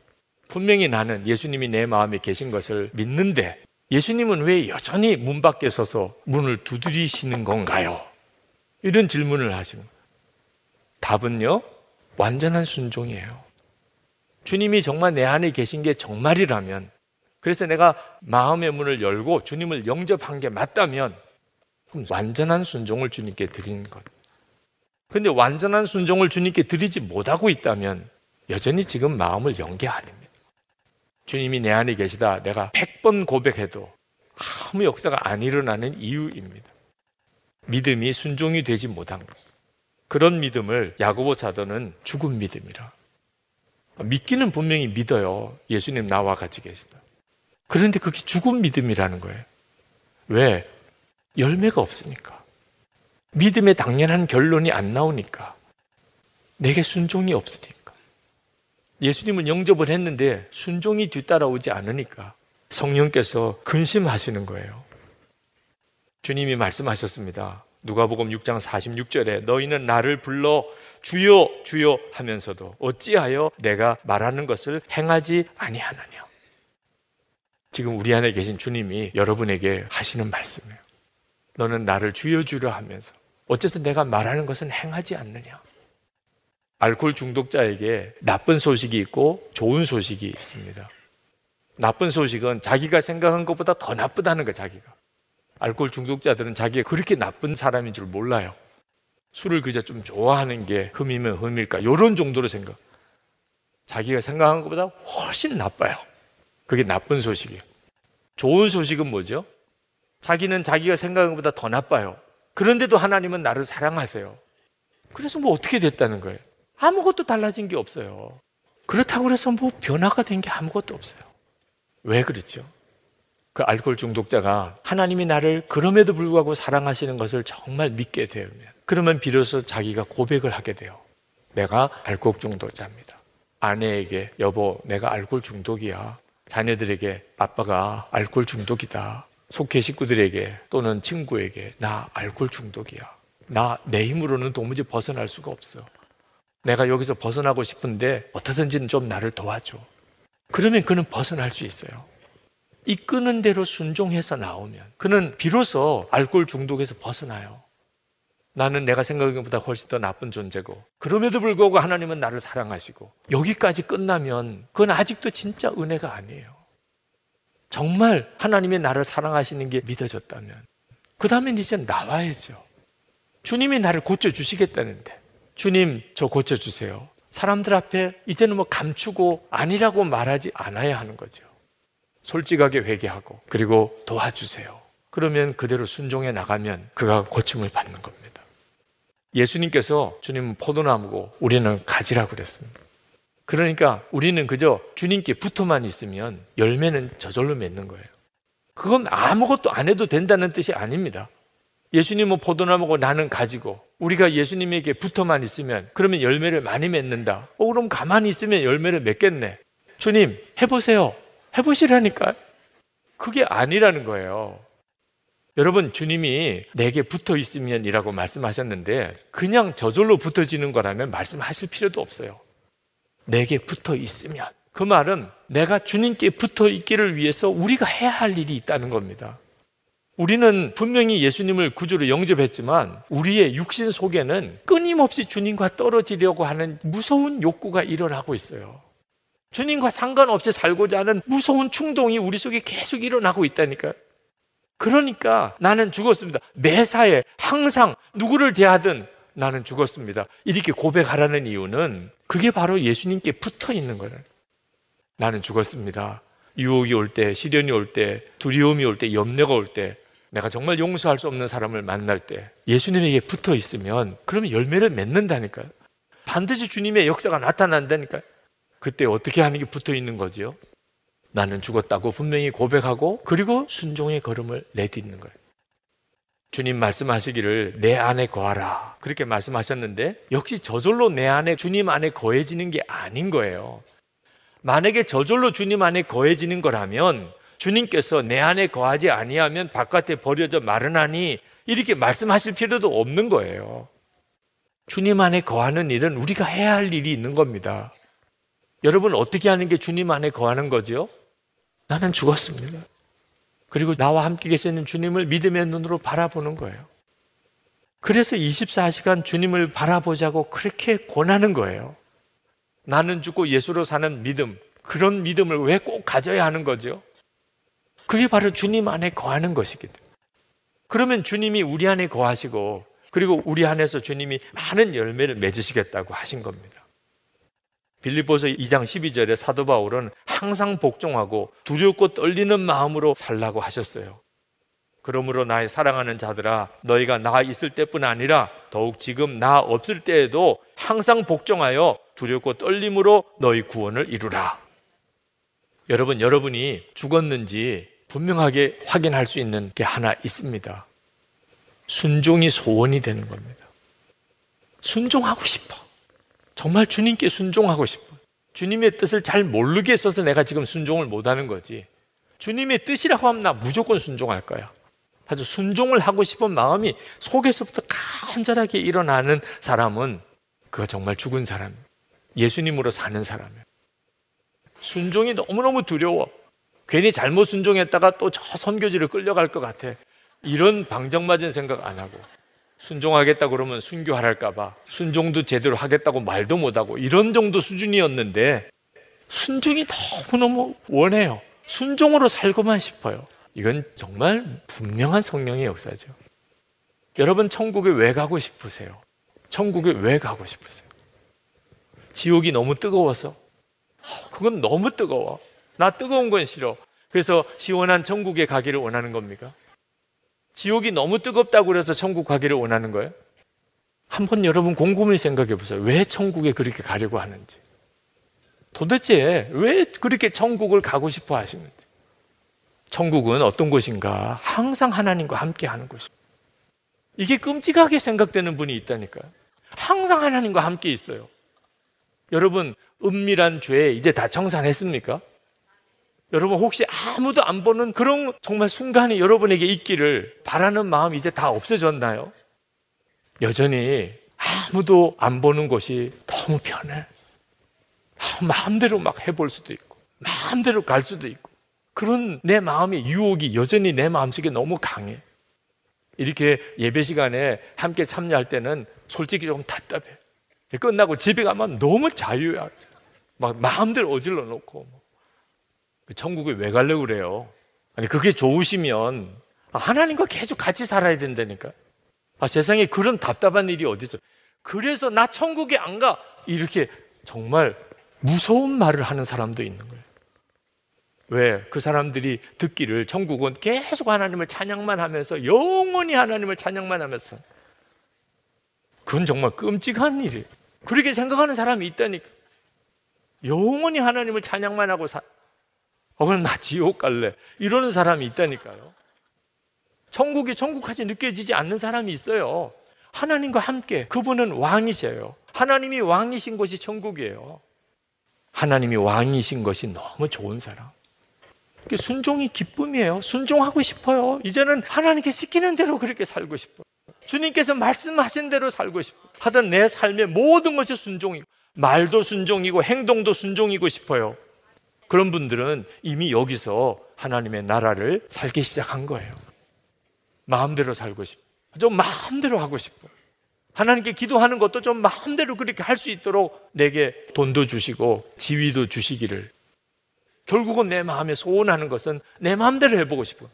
분명히 나는 예수님이 내 마음에 계신 것을 믿는데 예수님은 왜 여전히 문 밖에 서서 문을 두드리시는 건가요? 이런 질문을 하시는 거예요. 답은요, 완전한 순종이에요. 주님이 정말 내 안에 계신 게 정말이라면, 그래서 내가 마음의 문을 열고 주님을 영접한 게 맞다면 그럼 완전한 순종을 주님께 드리는 것. 그런데 완전한 순종을 주님께 드리지 못하고 있다면 여전히 지금 마음을 연 게 아닙니다. 주님이 내 안에 계시다 내가 백 번 고백해도 아무 역사가 안 일어나는 이유입니다. 믿음이 순종이 되지 못한 것. 그런 믿음을 야고보 사도는 죽은 믿음이라. 믿기는 분명히 믿어요. 예수님 나와 같이 계시다. 그런데 그게 죽은 믿음이라는 거예요. 왜? 열매가 없으니까. 믿음의 당연한 결론이 안 나오니까. 내게 순종이 없으니까. 예수님은 영접을 했는데 순종이 뒤따라오지 않으니까 성령께서 근심하시는 거예요. 주님이 말씀하셨습니다. 누가복음 육 장 사십육 절에 너희는 나를 불러 주여 주여 하면서도 어찌하여 내가 말하는 것을 행하지 아니하느냐. 지금 우리 안에 계신 주님이 여러분에게 하시는 말씀이에요. 너는 나를 주여 주여 하면서 어째서 내가 말하는 것은 행하지 않느냐. 알코올 중독자에게 나쁜 소식이 있고 좋은 소식이 있습니다. 나쁜 소식은 자기가 생각한 것보다 더 나쁘다는 거예요. 자기가 알코올 중독자들은 자기가 그렇게 나쁜 사람인 줄 몰라요. 술을 그저 좀 좋아하는 게 흠이면 흠일까 이런 정도로 생각. 자기가 생각한 것보다 훨씬 나빠요. 그게 나쁜 소식이에요. 좋은 소식은 뭐죠? 자기는 자기가 생각한 것보다 더 나빠요. 그런데도 하나님은 나를 사랑하세요. 그래서 뭐 어떻게 됐다는 거예요? 아무것도 달라진 게 없어요. 그렇다고 해서 뭐 변화가 된 게 아무것도 없어요. 왜 그렇죠? 그 알코올 중독자가 하나님이 나를 그럼에도 불구하고 사랑하시는 것을 정말 믿게 되면 그러면 비로소 자기가 고백을 하게 돼요. 내가 알코올 중독자입니다. 아내에게 여보 내가 알코올 중독이야. 자녀들에게 아빠가 알코올 중독이다. 속해 식구들에게 또는 친구에게 나 알코올 중독이야. 나 내 힘으로는 도무지 벗어날 수가 없어. 내가 여기서 벗어나고 싶은데 어떻게든지 좀 나를 도와줘. 그러면 그는 벗어날 수 있어요. 이끄는 대로 순종해서 나오면 그는 비로소 알코올 중독에서 벗어나요. 나는 내가 생각하는 것보다 훨씬 더 나쁜 존재고 그럼에도 불구하고 하나님은 나를 사랑하시고 여기까지 끝나면 그건 아직도 진짜 은혜가 아니에요. 정말 하나님이 나를 사랑하시는 게 믿어졌다면 그 다음엔 이제 나와야죠. 주님이 나를 고쳐주시겠다는데 주님 저 고쳐주세요. 사람들 앞에 이제는 뭐 감추고 아니라고 말하지 않아야 하는 거죠. 솔직하게 회개하고 그리고 도와주세요. 그러면 그대로 순종해 나가면 그가 고침을 받는 겁니다. 예수님께서 주님은 포도나무고 우리는 가지라고 그랬습니다. 그러니까 우리는 그저 주님께 붙어만 있으면 열매는 저절로 맺는 거예요. 그건 아무것도 안 해도 된다는 뜻이 아닙니다. 예수님은 포도나무고 나는 가지고 우리가 예수님에게 붙어만 있으면 그러면 열매를 많이 맺는다. 어, 그럼 가만히 있으면 열매를 맺겠네. 주님 해보세요. 해보시라니까요. 그게 아니라는 거예요. 여러분 주님이 내게 붙어 있으면 이라고 말씀하셨는데 그냥 저절로 붙어지는 거라면 말씀하실 필요도 없어요. 내게 붙어 있으면 그 말은 내가 주님께 붙어 있기를 위해서 우리가 해야 할 일이 있다는 겁니다. 우리는 분명히 예수님을 구주로 영접했지만 우리의 육신 속에는 끊임없이 주님과 떨어지려고 하는 무서운 욕구가 일어나고 있어요. 주님과 상관없이 살고자 하는 무서운 충동이 우리 속에 계속 일어나고 있다니까요. 그러니까 나는 죽었습니다. 매사에 항상 누구를 대하든 나는 죽었습니다. 이렇게 고백하라는 이유는 그게 바로 예수님께 붙어 있는 거예요. 나는 죽었습니다. 유혹이 올 때, 시련이 올 때, 두려움이 올 때, 염려가 올 때, 내가 정말 용서할 수 없는 사람을 만날 때 예수님에게 붙어 있으면 그러면 열매를 맺는다니까요. 반드시 주님의 역사가 나타난다니까요. 그때 어떻게 하는 게 붙어 있는 거지요? 나는 죽었다고 분명히 고백하고 그리고 순종의 걸음을 내딛는 거예요. 주님 말씀하시기를 내 안에 거하라 그렇게 말씀하셨는데 역시 저절로 내 안에 주님 안에 거해지는 게 아닌 거예요. 만약에 저절로 주님 안에 거해지는 거라면 주님께서 내 안에 거하지 아니하면 바깥에 버려져 마르나니 이렇게 말씀하실 필요도 없는 거예요. 주님 안에 거하는 일은 우리가 해야 할 일이 있는 겁니다. 여러분 어떻게 하는 게 주님 안에 거하는 거지요? 나는 죽었습니다. 그리고 나와 함께 계시는 주님을 믿음의 눈으로 바라보는 거예요. 그래서 이십사 시간 주님을 바라보자고 그렇게 권하는 거예요. 나는 죽고 예수로 사는 믿음, 그런 믿음을 왜 꼭 가져야 하는 거죠? 그게 바로 주님 안에 거하는 것이기 때문에. 그러면 주님이 우리 안에 거하시고 그리고 우리 안에서 주님이 많은 열매를 맺으시겠다고 하신 겁니다. 빌립보서 이 장 십이 절에 사도 바울은 항상 복종하고 두렵고 떨리는 마음으로 살라고 하셨어요. 그러므로 나의 사랑하는 자들아 너희가 나 있을 때뿐 아니라 더욱 지금 나 없을 때에도 항상 복종하여 두렵고 떨림으로 너희 구원을 이루라. 여러분, 여러분이 죽었는지 분명하게 확인할 수 있는 게 하나 있습니다. 순종이 소원이 되는 겁니다. 순종하고 싶어. 정말 주님께 순종하고 싶어. 주님의 뜻을 잘 모르게 있어서 내가 지금 순종을 못하는 거지. 주님의 뜻이라고 하면 나 무조건 순종할 거야. 아주 순종을 하고 싶은 마음이 속에서부터 간절하게 일어나는 사람은 그가 정말 죽은 사람, 예수님으로 사는 사람이야. 순종이 너무너무 두려워. 괜히 잘못 순종했다가 또 저 선교지를 끌려갈 것 같아. 이런 방정맞은 생각 안 하고. 순종하겠다 그러면 순교하랄까 봐 순종도 제대로 하겠다고 말도 못하고 이런 정도 수준이었는데 순종이 너무너무 원해요. 순종으로 살고만 싶어요. 이건 정말 분명한 성령의 역사죠. 여러분 천국에 왜 가고 싶으세요? 천국에 왜 가고 싶으세요? 지옥이 너무 뜨거워서? 그건 너무 뜨거워. 나 뜨거운 건 싫어. 그래서 시원한 천국에 가기를 원하는 겁니까? 지옥이 너무 뜨겁다고 그래서 천국 가기를 원하는 거예요? 한번 여러분 곰곰이 생각해 보세요. 왜 천국에 그렇게 가려고 하는지. 도대체 왜 그렇게 천국을 가고 싶어 하시는지. 천국은 어떤 곳인가? 항상 하나님과 함께 하는 곳입니다. 이게 끔찍하게 생각되는 분이 있다니까요. 항상 하나님과 함께 있어요. 여러분, 은밀한 죄 이제 다 청산했습니까? 여러분 혹시 아무도 안 보는 그런 정말 순간이 여러분에게 있기를 바라는 마음 이제 다 없어졌나요? 여전히 아무도 안 보는 것이 너무 편해. 마음대로 막 해볼 수도 있고 마음대로 갈 수도 있고 그런 내 마음의 유혹이 여전히 내 마음속에 너무 강해. 이렇게 예배 시간에 함께 참여할 때는 솔직히 조금 답답해. 끝나고 집에 가면 너무 자유야. 막 마음대로 어질러 놓고 천국에 왜 가려고 그래요? 아니 그게 좋으시면 하나님과 계속 같이 살아야 된다니까. 아, 세상에 그런 답답한 일이 어디 있어. 그래서 나 천국에 안 가. 이렇게 정말 무서운 말을 하는 사람도 있는 거예요. 왜? 그 사람들이 듣기를 천국은 계속 하나님을 찬양만 하면서 영원히 하나님을 찬양만 하면서. 그건 정말 끔찍한 일이에요. 그렇게 생각하는 사람이 있다니까. 영원히 하나님을 찬양만 하고 사... 어, 그럼 나 지옥 갈래. 이러는 사람이 있다니까요. 천국이 천국까지 느껴지지 않는 사람이 있어요. 하나님과 함께 그분은 왕이세요. 하나님이 왕이신 것이 천국이에요. 하나님이 왕이신 것이 너무 좋은 사람. 순종이 기쁨이에요. 순종하고 싶어요. 이제는 하나님께 시키는 대로 그렇게 살고 싶어요. 주님께서 말씀하신 대로 살고 싶어요. 하던 내 삶의 모든 것이 순종이고 말도 순종이고 행동도 순종이고 싶어요. 그런 분들은 이미 여기서 하나님의 나라를 살기 시작한 거예요. 마음대로 살고 싶어요. 좀 마음대로 하고 싶어요. 하나님께 기도하는 것도 좀 마음대로 그렇게 할 수 있도록 내게 돈도 주시고 지위도 주시기를. 결국은 내 마음에 소원하는 것은 내 마음대로 해보고 싶어요.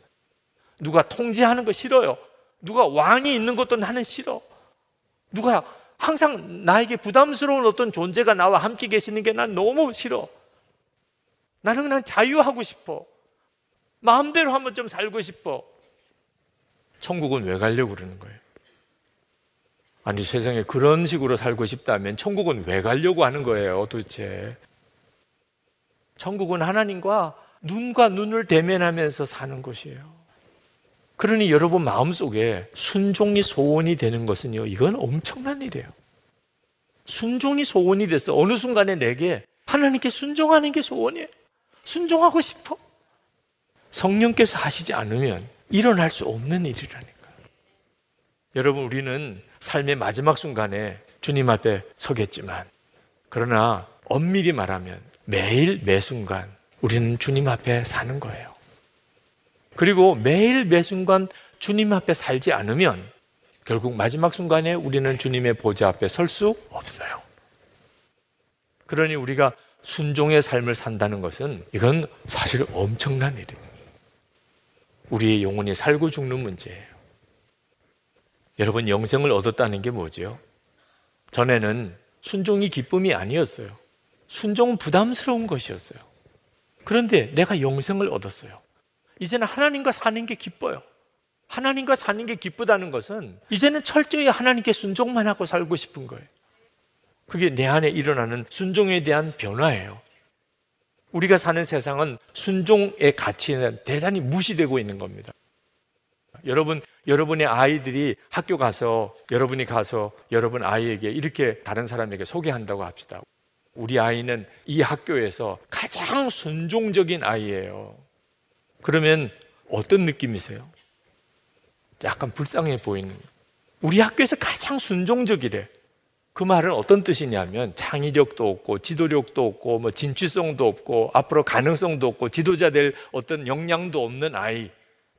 누가 통제하는 거 싫어요. 누가 왕이 있는 것도 나는 싫어. 누가 항상 나에게 부담스러운 어떤 존재가 나와 함께 계시는 게 난 너무 싫어. 나는 그냥 자유하고 싶어. 마음대로 한번 좀 살고 싶어. 천국은 왜 가려고 그러는 거예요? 아니 세상에 그런 식으로 살고 싶다면 천국은 왜 가려고 하는 거예요 도대체? 천국은 하나님과 눈과 눈을 대면하면서 사는 곳이에요. 그러니 여러분 마음속에 순종이 소원이 되는 것은요, 이건 엄청난 일이에요. 순종이 소원이 돼서 어느 순간에 내게 하나님께 순종하는 게 소원이에요. 순종하고 싶어. 성령께서 하시지 않으면 일어날 수 없는 일이라니까. 여러분 우리는 삶의 마지막 순간에 주님 앞에 서겠지만, 그러나 엄밀히 말하면 매일 매 순간 우리는 주님 앞에 사는 거예요. 그리고 매일 매 순간 주님 앞에 살지 않으면 결국 마지막 순간에 우리는 주님의 보좌 앞에 설 수 없어요. 그러니 우리가 순종의 삶을 산다는 것은 이건 사실 엄청난 일입니다. 우리의 영혼이 살고 죽는 문제예요. 여러분 영생을 얻었다는 게 뭐지요? 전에는 순종이 기쁨이 아니었어요. 순종은 부담스러운 것이었어요. 그런데 내가 영생을 얻었어요. 이제는 하나님과 사는 게 기뻐요. 하나님과 사는 게 기쁘다는 것은 이제는 철저히 하나님께 순종만 하고 살고 싶은 거예요. 그게 내 안에 일어나는 순종에 대한 변화예요. 우리가 사는 세상은 순종의 가치는 대단히 무시되고 있는 겁니다. 여러분, 여러분의 아이들이 학교 가서 여러분이 가서 여러분 아이에게 이렇게 다른 사람에게 소개한다고 합시다. 우리 아이는 이 학교에서 가장 순종적인 아이예요. 그러면 어떤 느낌이세요? 약간 불쌍해 보이는. 우리 학교에서 가장 순종적이래. 그 말은 어떤 뜻이냐면 창의력도 없고 지도력도 없고 뭐 진취성도 없고 앞으로 가능성도 없고 지도자 될 어떤 역량도 없는 아이.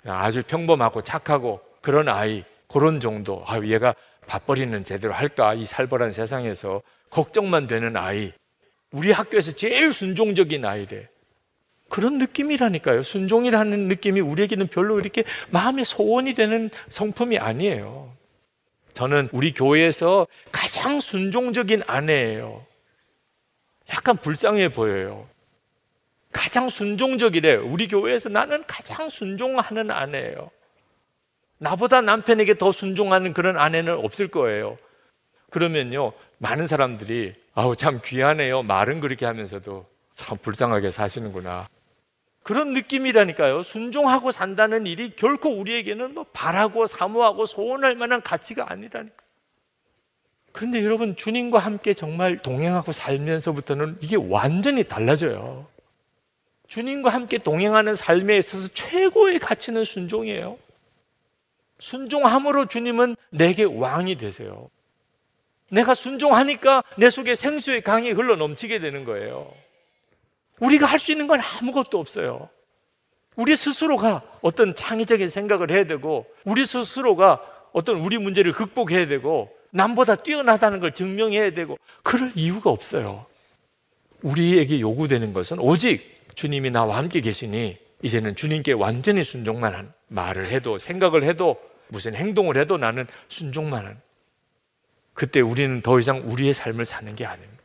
아주 평범하고 착하고 그런 아이, 그런 정도. 아, 얘가 밥벌이는 제대로 할까? 이 살벌한 세상에서 걱정만 되는 아이. 우리 학교에서 제일 순종적인 아이래. 그런 느낌이라니까요. 순종이라는 느낌이 우리에게는 별로 이렇게 마음의 소원이 되는 성품이 아니에요. 저는 우리 교회에서 가장 순종적인 아내예요. 약간 불쌍해 보여요. 가장 순종적이래. 우리 교회에서 나는 가장 순종하는 아내예요. 나보다 남편에게 더 순종하는 그런 아내는 없을 거예요. 그러면요, 많은 사람들이 아우 참 귀하네요. 말은 그렇게 하면서도 참 불쌍하게 사시는구나. 그런 느낌이라니까요. 순종하고 산다는 일이 결코 우리에게는 뭐 바라고 사모하고 소원할 만한 가치가 아니라니까. 그런데 여러분 주님과 함께 정말 동행하고 살면서부터는 이게 완전히 달라져요. 주님과 함께 동행하는 삶에 있어서 최고의 가치는 순종이에요. 순종함으로 주님은 내게 왕이 되세요. 내가 순종하니까 내 속에 생수의 강이 흘러 넘치게 되는 거예요. 우리가 할 수 있는 건 아무것도 없어요. 우리 스스로가 어떤 창의적인 생각을 해야 되고, 우리 스스로가 어떤 우리 문제를 극복해야 되고, 남보다 뛰어나다는 걸 증명해야 되고, 그럴 이유가 없어요. 우리에게 요구되는 것은 오직 주님이 나와 함께 계시니 이제는 주님께 완전히 순종만 하는, 말을 해도 생각을 해도 무슨 행동을 해도 나는 순종만 하는, 그때 우리는 더 이상 우리의 삶을 사는 게 아닙니다.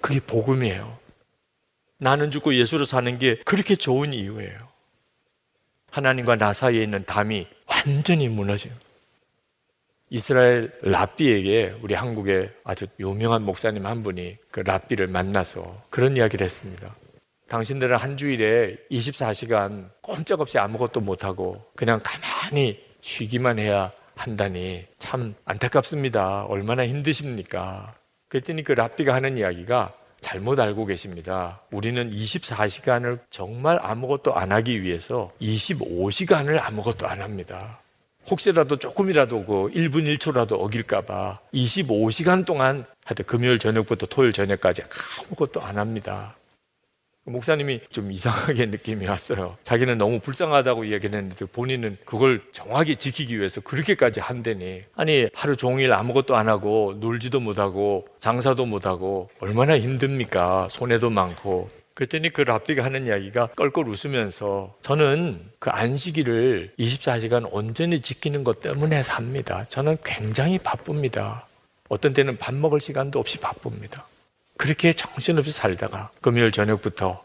그게 복음이에요. 나는 죽고 예수로 사는 게 그렇게 좋은 이유예요. 하나님과 나 사이에 있는 담이 완전히 무너집니다. 이스라엘 랍비에게 우리 한국의 아주 유명한 목사님 한 분이 그 랍비를 만나서 그런 이야기를 했습니다. 당신들은 한 주일에 이십사 시간 꼼짝없이 아무것도 못하고 그냥 가만히 쉬기만 해야 한다니 참 안타깝습니다. 얼마나 힘드십니까? 그랬더니 그 랍비가 하는 이야기가, 잘못 알고 계십니다. 우리는 이십사 시간을 정말 아무것도 안 하기 위해서 이십오 시간을 아무것도 안 합니다. 혹시라도 조금이라도 그 일 분 일 초라도 어길까 봐 이십오 시간 동안 하여튼 금요일 저녁부터 토요일 저녁까지 아무것도 안 합니다. 목사님이 좀 이상하게 느낌이 왔어요. 자기는 너무 불쌍하다고 이야기를 했는데 본인은 그걸 정확히 지키기 위해서 그렇게까지 한다니, 아니 하루 종일 아무것도 안 하고 놀지도 못하고 장사도 못하고 얼마나 힘듭니까? 손해도 많고. 그랬더니 그 랍비가 하는 이야기가 껄껄 웃으면서, 저는 그 안식일을 이십사 시간 온전히 지키는 것 때문에 삽니다. 저는 굉장히 바쁩니다. 어떤 때는 밥 먹을 시간도 없이 바쁩니다. 그렇게 정신없이 살다가 금요일 저녁부터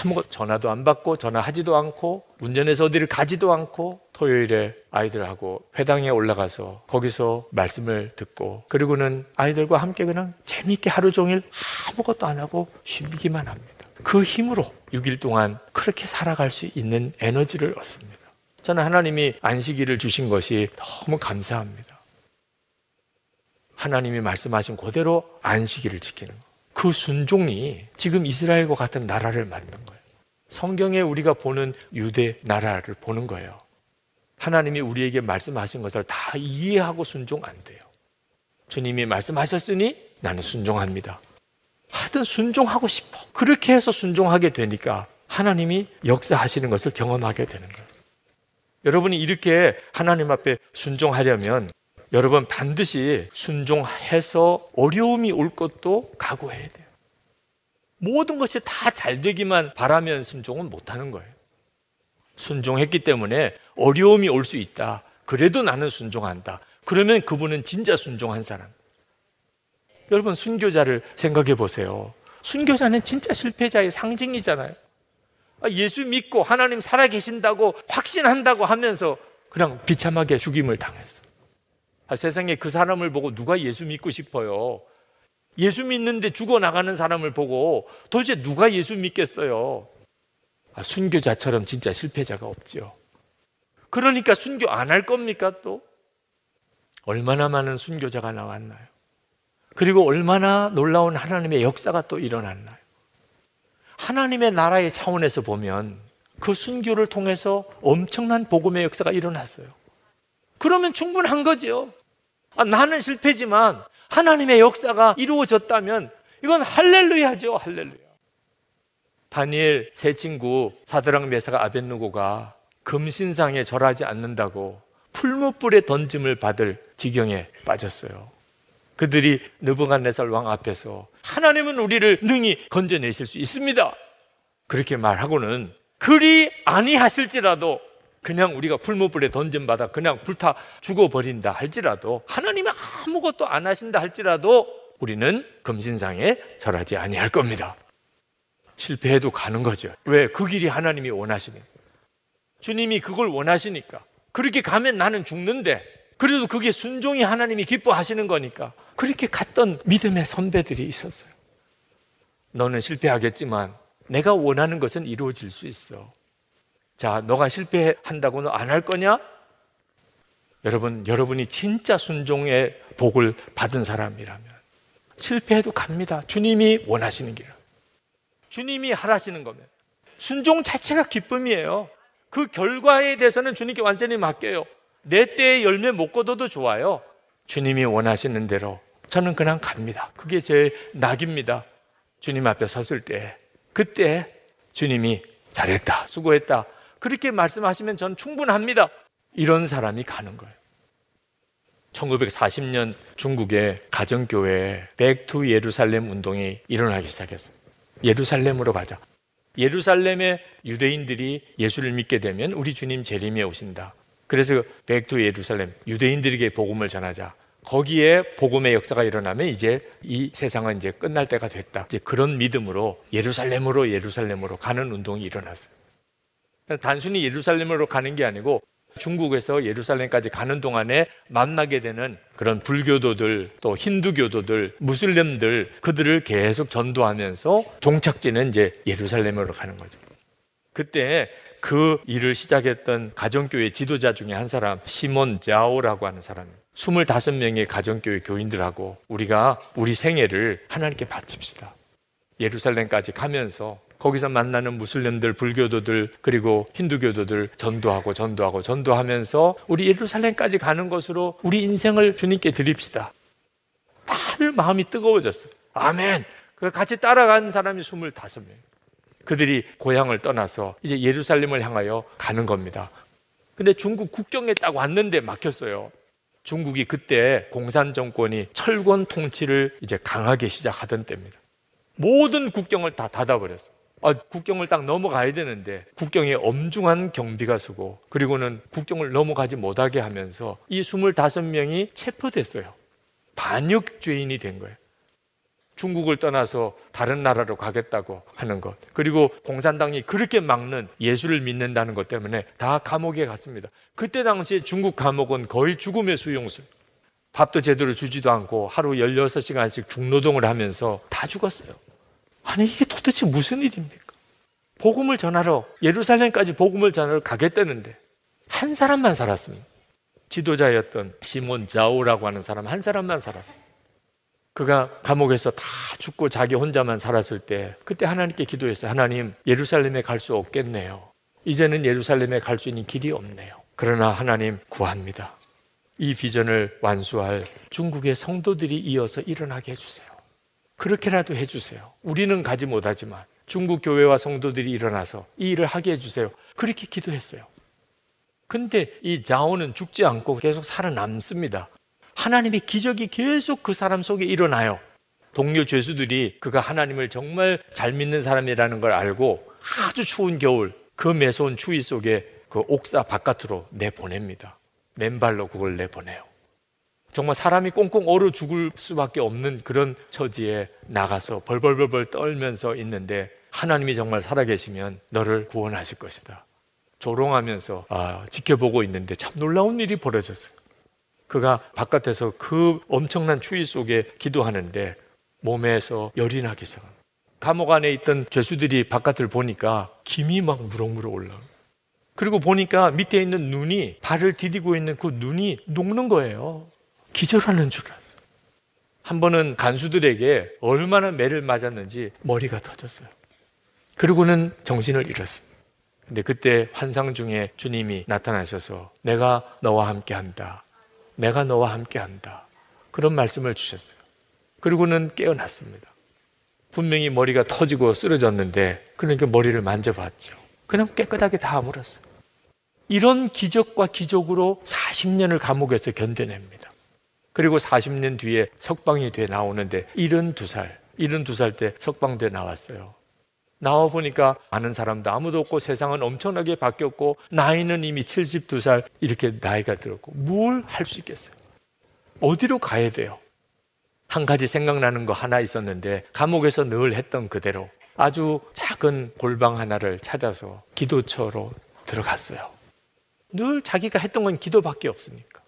아무것도, 전화도 안 받고 전화하지도 않고 운전해서 어디를 가지도 않고, 토요일에 아이들하고 회당에 올라가서 거기서 말씀을 듣고, 그리고는 아이들과 함께 그냥 재미있게 하루 종일 아무것도 안 하고 쉬기만 합니다. 그 힘으로 육 일 동안 그렇게 살아갈 수 있는 에너지를 얻습니다. 저는 하나님이 안식일을 주신 것이 너무 감사합니다. 하나님이 말씀하신 그대로 안식일을 지키는 것, 그 순종이 지금 이스라엘과 같은 나라를 만든 거예요. 성경에 우리가 보는 유대 나라를 보는 거예요. 하나님이 우리에게 말씀하신 것을 다 이해하고 순종 안 돼요. 주님이 말씀하셨으니 나는 순종합니다. 하여튼 순종하고 싶어. 그렇게 해서 순종하게 되니까 하나님이 역사하시는 것을 경험하게 되는 거예요. 여러분이 이렇게 하나님 앞에 순종하려면 여러분 반드시 순종해서 어려움이 올 것도 각오해야 돼요. 모든 것이 다 잘 되기만 바라면 순종은 못하는 거예요. 순종했기 때문에 어려움이 올 수 있다. 그래도 나는 순종한다. 그러면 그분은 진짜 순종한 사람. 여러분 순교자를 생각해 보세요. 순교자는 진짜 실패자의 상징이잖아요. 예수 믿고 하나님 살아계신다고 확신한다고 하면서 그냥 비참하게 죽임을 당했어요. 세상에 그 사람을 보고 누가 예수 믿고 싶어요? 예수 믿는데 죽어나가는 사람을 보고 도대체 누가 예수 믿겠어요? 아, 순교자처럼 진짜 실패자가 없죠. 그러니까 순교 안 할 겁니까 또? 얼마나 많은 순교자가 나왔나요? 그리고 얼마나 놀라운 하나님의 역사가 또 일어났나요? 하나님의 나라의 차원에서 보면 그 순교를 통해서 엄청난 복음의 역사가 일어났어요. 그러면 충분한 거죠. 아, 나는 실패지만 하나님의 역사가 이루어졌다면 이건 할렐루야죠. 할렐루야. 다니엘 세 친구 사드락 메사가 아벳느고가 금신상에 절하지 않는다고 풀무불에 던짐을 받을 지경에 빠졌어요. 그들이 느부갓네살 왕 앞에서 하나님은 우리를 능히 건져내실 수 있습니다 그렇게 말하고는, 그리 아니하실지라도 그냥 우리가 풀무불에 던짐받아 그냥 불타 죽어버린다 할지라도, 하나님이 아무것도 안 하신다 할지라도 우리는 금신상에 절하지 아니할 겁니다. 실패해도 가는 거죠. 왜? 그 길이 하나님이 원하시니까. 주님이 그걸 원하시니까. 그렇게 가면 나는 죽는데 그래도 그게 순종이 하나님이 기뻐하시는 거니까. 그렇게 갔던 믿음의 선배들이 있었어요. 너는 실패하겠지만 내가 원하는 것은 이루어질 수 있어. 자, 너가 실패한다고는 안 할 거냐? 여러분, 여러분이 진짜 순종의 복을 받은 사람이라면 실패해도 갑니다. 주님이 원하시는 길, 주님이 하라시는 거면. 순종 자체가 기쁨이에요. 그 결과에 대해서는 주님께 완전히 맡겨요. 내 때의 열매 못 거둬도 좋아요. 주님이 원하시는 대로 저는 그냥 갑니다. 그게 제 낙입니다. 주님 앞에 섰을 때, 그때 주님이 잘했다, 수고했다 그렇게 말씀하시면 저는 충분합니다. 이런 사람이 가는 거예요. 천구백사십 년 중국의 가정교회에 Back to Jerusalem 운동이 일어나기 시작했습니다. 예루살렘으로 가자. 예루살렘의 유대인들이 예수를 믿게 되면 우리 주님 재림에 오신다. 그래서 Back to Jerusalem, 유대인들에게 복음을 전하자. 거기에 복음의 역사가 일어나면 이제 이 세상은 이제 끝날 때가 됐다. 이제 그런 믿음으로 예루살렘으로 예루살렘으로 가는 운동이 일어났어요. 단순히 예루살렘으로 가는 게 아니고 중국에서 예루살렘까지 가는 동안에 만나게 되는 그런 불교도들, 또 힌두교도들, 무슬림들, 그들을 계속 전도하면서 종착지는 이제 예루살렘으로 가는 거죠. 그때 그 일을 시작했던 가정교회 지도자 중에 한 사람, 시몬 자오라고 하는 사람입니다. 스물다섯 명의 가정교회 교인들하고 우리가 우리 생애를 하나님께 바칩시다. 예루살렘까지 가면서 거기서 만나는 무슬림들, 불교도들, 그리고 힌두교도들 전도하고 전도하고 전도하면서 우리 예루살렘까지 가는 것으로 우리 인생을 주님께 드립시다. 다들 마음이 뜨거워졌어요. 아멘! 같이 따라간 사람이 스물다섯 명. 그들이 고향을 떠나서 이제 예루살렘을 향하여 가는 겁니다. 근데 중국 국경에 딱 왔는데 막혔어요. 중국이 그때 공산 정권이 철권 통치를 이제 강하게 시작하던 때입니다. 모든 국경을 다 닫아버렸어요. 아, 국경을 딱 넘어가야 되는데 국경에 엄중한 경비가 서고, 그리고는 국경을 넘어가지 못하게 하면서 이 스물다섯 명이 체포됐어요. 반역죄인이 된 거예요. 중국을 떠나서 다른 나라로 가겠다고 하는 것, 그리고 공산당이 그렇게 막는 예수를 믿는다는 것 때문에 다 감옥에 갔습니다. 그때 당시에 중국 감옥은 거의 죽음의 수용소. 밥도 제대로 주지도 않고 하루 열여섯 시간씩 중노동을 하면서 다 죽었어요. 아니, 이게 도대체 무슨 일입니까? 복음을 전하러, 예루살렘까지 복음을 전하러 가겠다는데 한 사람만 살았습니다. 지도자였던 시몬 자오라고 하는 사람 한 사람만 살았어요. 그가 감옥에서 다 죽고 자기 혼자만 살았을 때 그때 하나님께 기도했어요. 하나님, 예루살렘에 갈 수 없겠네요. 이제는 예루살렘에 갈 수 있는 길이 없네요. 그러나 하나님, 구합니다. 이 비전을 완수할 중국의 성도들이 이어서 일어나게 해주세요. 그렇게라도 해주세요. 우리는 가지 못하지만 중국 교회와 성도들이 일어나서 이 일을 하게 해주세요. 그렇게 기도했어요. 근데 이 자오는 죽지 않고 계속 살아남습니다. 하나님의 기적이 계속 그 사람 속에 일어나요. 동료 죄수들이 그가 하나님을 정말 잘 믿는 사람이라는 걸 알고 아주 추운 겨울, 그 매서운 추위 속에 그 옥사 바깥으로 내보냅니다. 맨발로 그걸 내보내요. 정말 사람이 꽁꽁 얼어 죽을 수밖에 없는 그런 처지에 나가서 벌벌벌벌 떨면서 있는데 하나님이 정말 살아계시면 너를 구원하실 것이다. 조롱하면서 아, 지켜보고 있는데 참 놀라운 일이 벌어졌어요. 그가 바깥에서 그 엄청난 추위 속에 기도하는데 몸에서 열이 나기 시작합니다. 감옥 안에 있던 죄수들이 바깥을 보니까 김이 막 무럭무럭 올라옵니다. 그리고 보니까 밑에 있는 눈이, 발을 디디고 있는 그 눈이 녹는 거예요. 기절하는 줄 알았어요. 한 번은 간수들에게 얼마나 매를 맞았는지 머리가 터졌어요. 그리고는 정신을 잃었습니다. 근데 그때 환상 중에 주님이 나타나셔서 내가 너와 함께 한다. 내가 너와 함께한다. 그런 말씀을 주셨어요. 그리고는 깨어났습니다. 분명히 머리가 터지고 쓰러졌는데, 그러니까 머리를 만져봤죠. 그냥 깨끗하게 다 물었어요. 이런 기적과 기적으로 사십 년을 감옥에서 견뎌냅니다. 그리고 사십 년 뒤에 석방이 돼 나오는데 일흔두 살, 일흔두 살 때 석방돼 나왔어요. 나와 보니까 아는 사람도 아무도 없고 세상은 엄청나게 바뀌었고 나이는 이미 일흔두 살 이렇게 나이가 들었고 뭘 할 수 있겠어요? 어디로 가야 돼요? 한 가지 생각나는 거 하나 있었는데 감옥에서 늘 했던 그대로 아주 작은 골방 하나를 찾아서 기도처로 들어갔어요. 늘 자기가 했던 건 기도밖에 없으니까.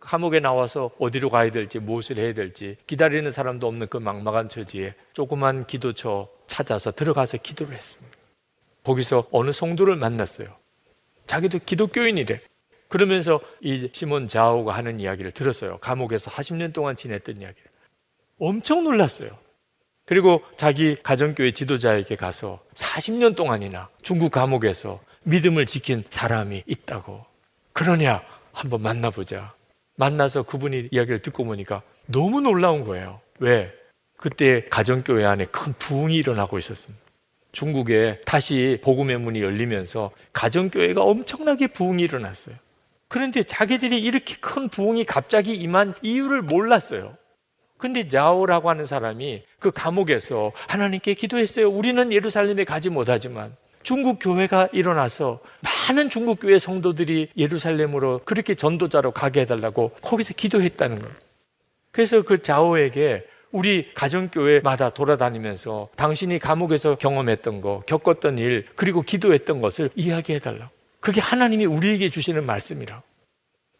감옥에 나와서 어디로 가야 될지, 무엇을 해야 될지 기다리는 사람도 없는 그 막막한 처지에 조그만 기도처 찾아서 들어가서 기도를 했습니다. 거기서 어느 성도를 만났어요. 자기도 기독교인이래. 그러면서 이 시몬 자오가 하는 이야기를 들었어요. 감옥에서 사십 년 동안 지냈던 이야기를. 엄청 놀랐어요. 그리고 자기 가정교회 지도자에게 가서 사십 년 동안이나 중국 감옥에서 믿음을 지킨 사람이 있다고. 그러냐? 한번 만나보자. 만나서 그분이 이야기를 듣고 보니까 너무 놀라운 거예요. 왜? 그때 가정교회 안에 큰 부흥이 일어나고 있었습니다. 중국에 다시 복음의 문이 열리면서 가정교회가 엄청나게 부흥이 일어났어요. 그런데 자기들이 이렇게 큰 부흥이 갑자기 임한 이유를 몰랐어요. 근데 자오라고 하는 사람이 그 감옥에서 하나님께 기도했어요. 우리는 예루살렘에 가지 못하지만 중국 교회가 일어나서 많은 중국 교회 성도들이 예루살렘으로 그렇게 전도자로 가게 해달라고 거기서 기도했다는 거예요. 그래서 그 자오에게 우리 가정교회마다 돌아다니면서 당신이 감옥에서 경험했던 거, 겪었던 일, 그리고 기도했던 것을 이야기해달라고. 그게 하나님이 우리에게 주시는 말씀이라고.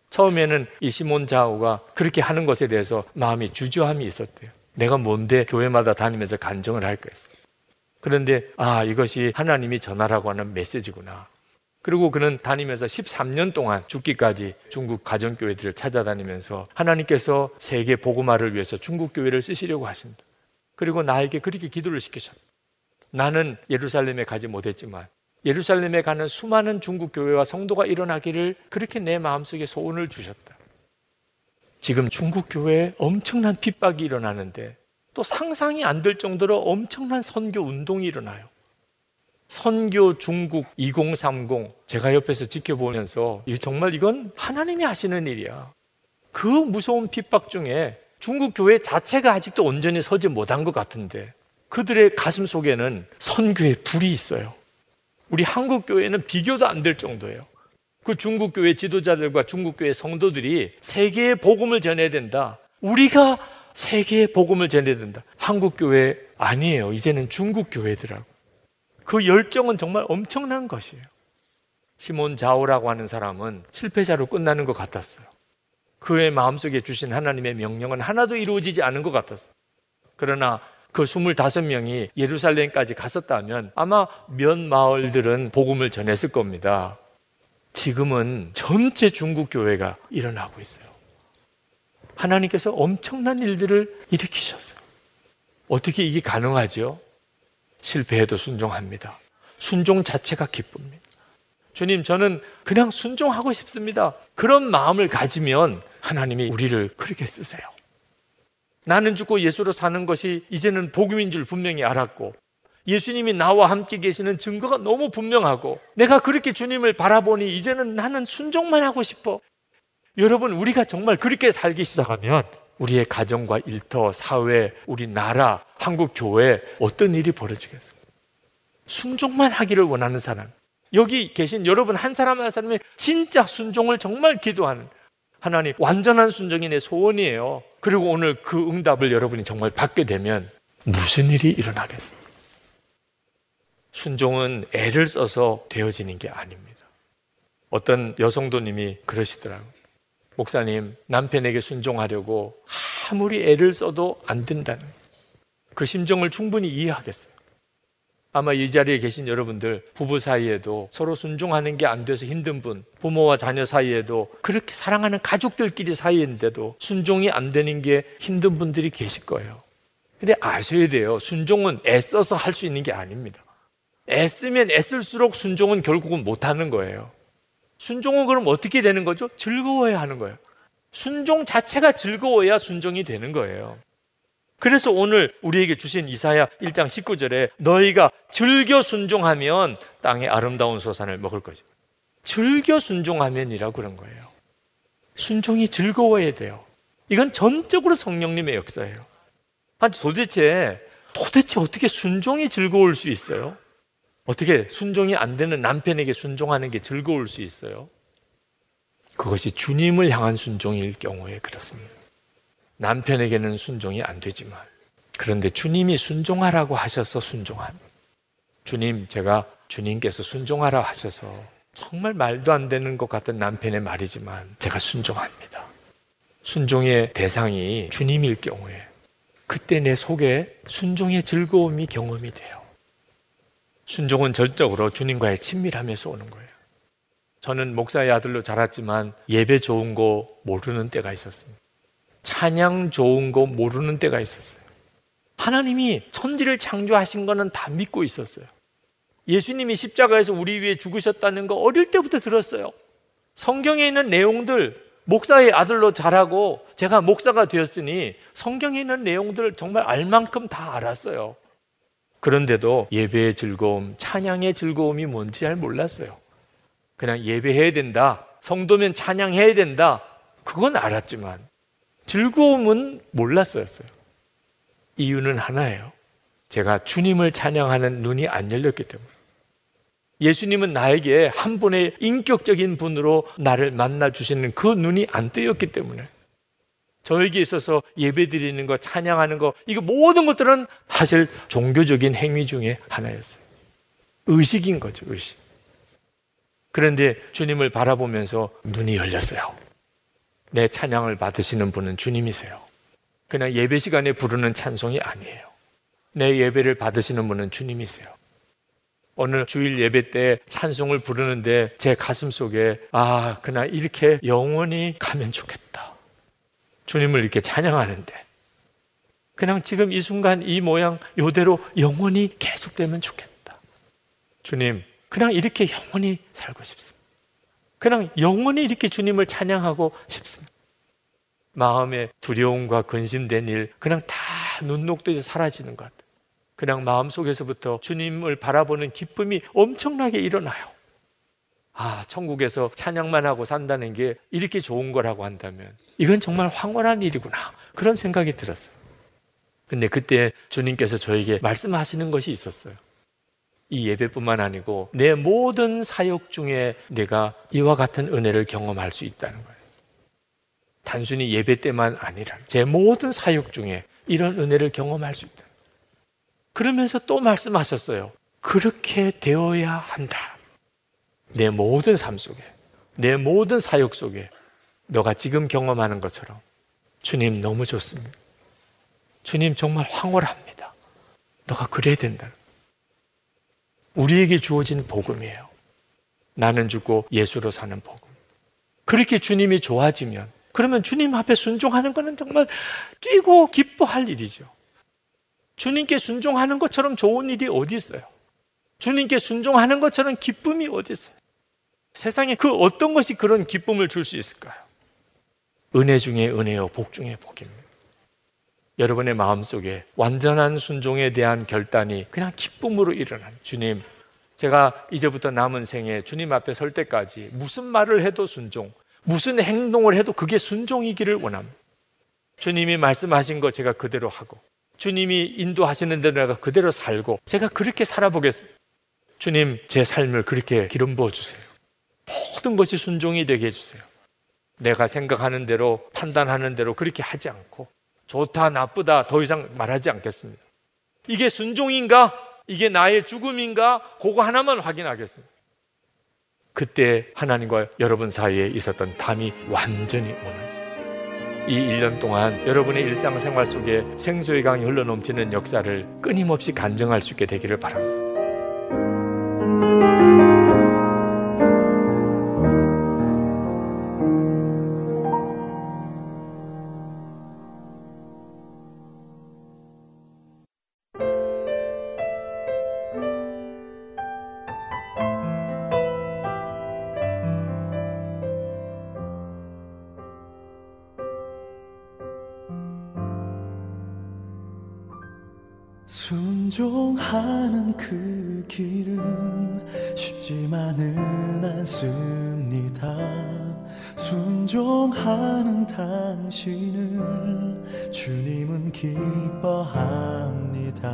처음에는 이 시몬 자오가 그렇게 하는 것에 대해서 마음이 주저함이 있었대요. 내가 뭔데 교회마다 다니면서 간증을 할까 했어요. 그런데 아, 이것이 하나님이 전하라고 하는 메시지구나. 그리고 그는 다니면서 십삼 년 동안 죽기까지 중국 가정교회들을 찾아다니면서 하나님께서 세계 복음화를 위해서 중국 교회를 쓰시려고 하신다. 그리고 나에게 그렇게 기도를 시키셨다. 나는 예루살렘에 가지 못했지만 예루살렘에 가는 수많은 중국 교회와 성도가 일어나기를 그렇게 내 마음속에 소원을 주셨다. 지금 중국 교회에 엄청난 핍박이 일어나는데 또 상상이 안 될 정도로 엄청난 선교 운동이 일어나요. 선교 중국 이공삼공, 제가 옆에서 지켜보면서 정말 이건 하나님이 하시는 일이야. 그 무서운 핍박 중에 중국 교회 자체가 아직도 온전히 서지 못한 것 같은데 그들의 가슴 속에는 선교의 불이 있어요. 우리 한국 교회는 비교도 안 될 정도예요. 그 중국 교회 지도자들과 중국 교회 성도들이 세계의 복음을 전해야 된다. 우리가 세계의 복음을 전해야 된다. 한국 교회 아니에요. 이제는 중국 교회더라고. 그 열정은 정말 엄청난 것이에요. 시몬 자오라고 하는 사람은 실패자로 끝나는 것 같았어요. 그의 마음속에 주신 하나님의 명령은 하나도 이루어지지 않은 것 같았어요. 그러나 그 이십오 명이 예루살렘까지 갔었다면 아마 몇 마을들은 복음을 전했을 겁니다. 지금은 전체 중국 교회가 일어나고 있어요. 하나님께서 엄청난 일들을 일으키셨어요. 어떻게 이게 가능하죠? 실패해도 순종합니다. 순종 자체가 기쁩니다. 주님, 저는 그냥 순종하고 싶습니다. 그런 마음을 가지면 하나님이 우리를 그렇게 쓰세요. 나는 죽고 예수로 사는 것이 이제는 복음인 줄 분명히 알았고 예수님이 나와 함께 계시는 증거가 너무 분명하고 내가 그렇게 주님을 바라보니 이제는 나는 순종만 하고 싶어. 여러분, 우리가 정말 그렇게 살기 시작하면 우리의 가정과 일터, 사회, 우리 나라, 한국 교회 어떤 일이 벌어지겠어요? 순종만 하기를 원하는 사람, 여기 계신 여러분 한 사람 한 사람이 진짜 순종을 정말 기도하는, 하나님 완전한 순종이 내 소원이에요. 그리고 오늘 그 응답을 여러분이 정말 받게 되면 무슨 일이 일어나겠습니까? 순종은 애를 써서 되어지는 게 아닙니다. 어떤 여성도님이 그러시더라고요. 목사님, 남편에게 순종하려고 아무리 애를 써도 안 된다는 그 심정을 충분히 이해하겠어요. 아마 이 자리에 계신 여러분들 부부 사이에도 서로 순종하는 게 안 돼서 힘든 분, 부모와 자녀 사이에도 그렇게 사랑하는 가족들끼리 사이인데도 순종이 안 되는 게 힘든 분들이 계실 거예요. 근데 아셔야 돼요. 순종은 애써서 할 수 있는 게 아닙니다. 애쓰면 애쓸수록 순종은 결국은 못하는 거예요. 순종은 그럼 어떻게 되는 거죠? 즐거워야 하는 거예요. 순종 자체가 즐거워야 순종이 되는 거예요. 그래서 오늘 우리에게 주신 이사야 일 장 십구 절에 너희가 즐겨 순종하면 땅의 아름다운 소산을 먹을 것이다. 즐겨 순종하면이라고 그런 거예요. 순종이 즐거워야 돼요. 이건 전적으로 성령님의 역사예요. 아니 도대체 도대체 어떻게 순종이 즐거울 수 있어요? 어떻게 순종이 안 되는 남편에게 순종하는 게 즐거울 수 있어요? 그것이 주님을 향한 순종일 경우에 그렇습니다. 남편에게는 순종이 안 되지만 그런데 주님이 순종하라고 하셔서 순종한, 주님, 제가 주님께서 순종하라 하셔서 정말 말도 안 되는 것 같은 남편의 말이지만 제가 순종합니다. 순종의 대상이 주님일 경우에 그때 내 속에 순종의 즐거움이 경험이 돼요. 순종은 전적으로 주님과의 친밀함에서 오는 거예요. 저는 목사의 아들로 자랐지만 예배 좋은 거 모르는 때가 있었습니다. 찬양 좋은 거 모르는 때가 있었어요. 하나님이 천지를 창조하신 거는 다 믿고 있었어요. 예수님이 십자가에서 우리 위해 죽으셨다는 거 어릴 때부터 들었어요. 성경에 있는 내용들, 목사의 아들로 자라고 제가 목사가 되었으니 성경에 있는 내용들을 정말 알 만큼 다 알았어요. 그런데도 예배의 즐거움, 찬양의 즐거움이 뭔지 잘 몰랐어요. 그냥 예배해야 된다, 성도면 찬양해야 된다, 그건 알았지만 즐거움은 몰랐었어요. 이유는 하나예요. 제가 주님을 찬양하는 눈이 안 열렸기 때문에. 예수님은 나에게 한 분의 인격적인 분으로 나를 만나 주시는 그 눈이 안 뜨였기 때문에 저에게 있어서 예배드리는 거, 찬양하는 거, 이거 모든 것들은 사실 종교적인 행위 중에 하나였어요. 의식인 거죠, 의식. 그런데 주님을 바라보면서 눈이 열렸어요. 내 찬양을 받으시는 분은 주님이세요. 그냥 예배 시간에 부르는 찬송이 아니에요. 내 예배를 받으시는 분은 주님이세요. 어느 주일 예배 때 찬송을 부르는데 제 가슴 속에 아, 그냥 이렇게 영원히 가면 좋겠다. 주님을 이렇게 찬양하는데 그냥 지금 이 순간 이 모양 이대로 영원히 계속되면 좋겠다. 주님, 그냥 이렇게 영원히 살고 싶습니다. 그냥 영원히 이렇게 주님을 찬양하고 싶습니다. 마음의 두려움과 근심된 일 그냥 다 눈녹듯이 사라지는 것 같아요. 그냥 마음속에서부터 주님을 바라보는 기쁨이 엄청나게 일어나요. 아, 천국에서 찬양만 하고 산다는 게 이렇게 좋은 거라고 한다면 이건 정말 황홀한 일이구나, 그런 생각이 들었어요. 근데 그때 주님께서 저에게 말씀하시는 것이 있었어요. 이 예배뿐만 아니고 내 모든 사역 중에 내가 이와 같은 은혜를 경험할 수 있다는 거예요. 단순히 예배 때만 아니라 제 모든 사역 중에 이런 은혜를 경험할 수 있다. 그러면서 또 말씀하셨어요. 그렇게 되어야 한다. 내 모든 삶 속에, 내 모든 사역 속에 너가 지금 경험하는 것처럼 주님 너무 좋습니다. 주님 정말 황홀합니다. 너가 그래야 된다. 우리에게 주어진 복음이에요. 나는 죽고 예수로 사는 복음. 그렇게 주님이 좋아지면, 그러면 주님 앞에 순종하는 것은 정말 뛰고 기뻐할 일이죠. 주님께 순종하는 것처럼 좋은 일이 어디 있어요? 주님께 순종하는 것처럼 기쁨이 어디 있어요? 세상에 그 어떤 것이 그런 기쁨을 줄 수 있을까요? 은혜 중에 은혜요, 복 중에 복입니다. 여러분의 마음속에 완전한 순종에 대한 결단이 그냥 기쁨으로 일어나요. 주님, 제가 이제부터 남은 생에 주님 앞에 설 때까지 무슨 말을 해도 순종, 무슨 행동을 해도 그게 순종이기를 원합니다. 주님이 말씀하신 거 제가 그대로 하고, 주님이 인도하시는 대로 내가 그대로 살고, 제가 그렇게 살아보겠습니다. 주님, 제 삶을 그렇게 기름 부어주세요. 모든 것이 순종이 되게 해주세요. 내가 생각하는 대로, 판단하는 대로 그렇게 하지 않고 좋다, 나쁘다 더 이상 말하지 않겠습니다. 이게 순종인가? 이게 나의 죽음인가? 그거 하나만 확인하겠습니다. 그때 하나님과 여러분 사이에 있었던 담이 완전히 무너집니다. 이 일 년 동안 여러분의 일상생활 속에 생수의 강이 흘러넘치는 역사를 끊임없이 간증할 수 있게 되기를 바랍니다. 순종하는 그 길은 쉽지만은 않습니다. 순종하는 당신을 주님은 기뻐합니다.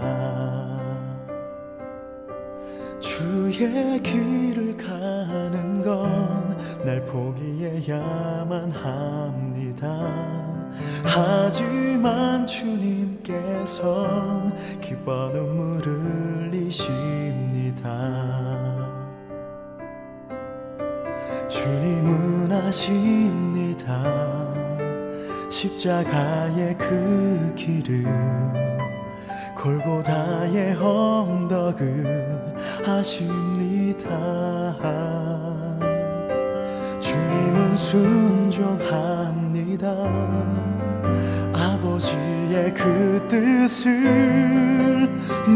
주의 길을 가는 건 날 포기해야만 합니다. 하지만 주님께선 기뻐 눈물을 흘리십니다. 주님은 아십니다. 십자가의 그 길을, 골고다의 언덕을 아십니다. 주님은 순종합니다. 아버지의 그 뜻을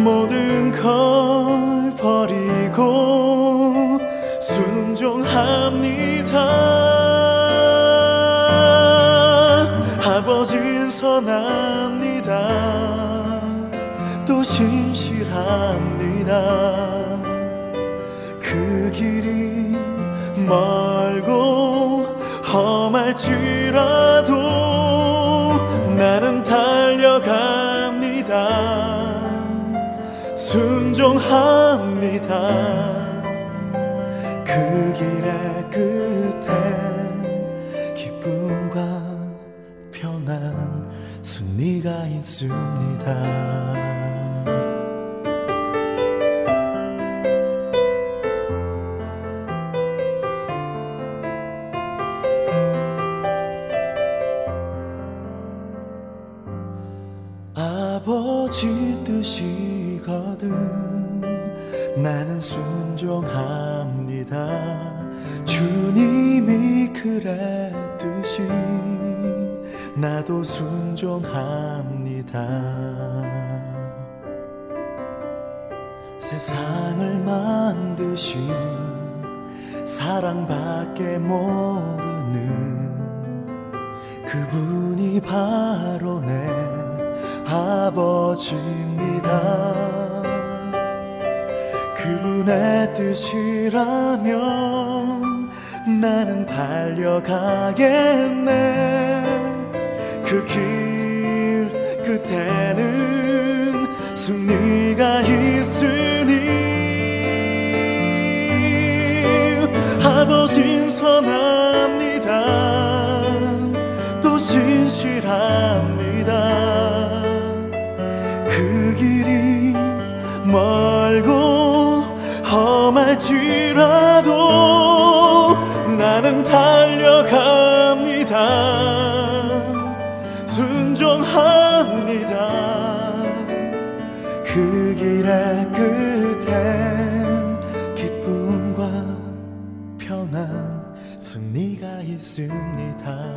모든 걸 버리고 순종합니다. 아버지는 선합니다. 또 신실합니다. 그 길이 멀고 험할지라도 나는 달려갑니다. 순종합니다. 그 길의 끝엔 기쁨과 평안 승리가 있습니다. 아버지 뜻이거든 나는 순종합니다. 주님이 그랬듯이 나도 순종합니다. 세상을 만드신 사랑밖에 모르는 그분이 바로 내 아버지입니다. 그분의 뜻이라면 나는 달려가겠네. 그 길 끝에는 승리가 있으니 아버진 선합니다. 또 신실합니다. 그 길이 멀고 험할지라도 나는 달려갑니다. 순종합니다. 그 길의 끝엔 기쁨과 평안 승리가 있습니다.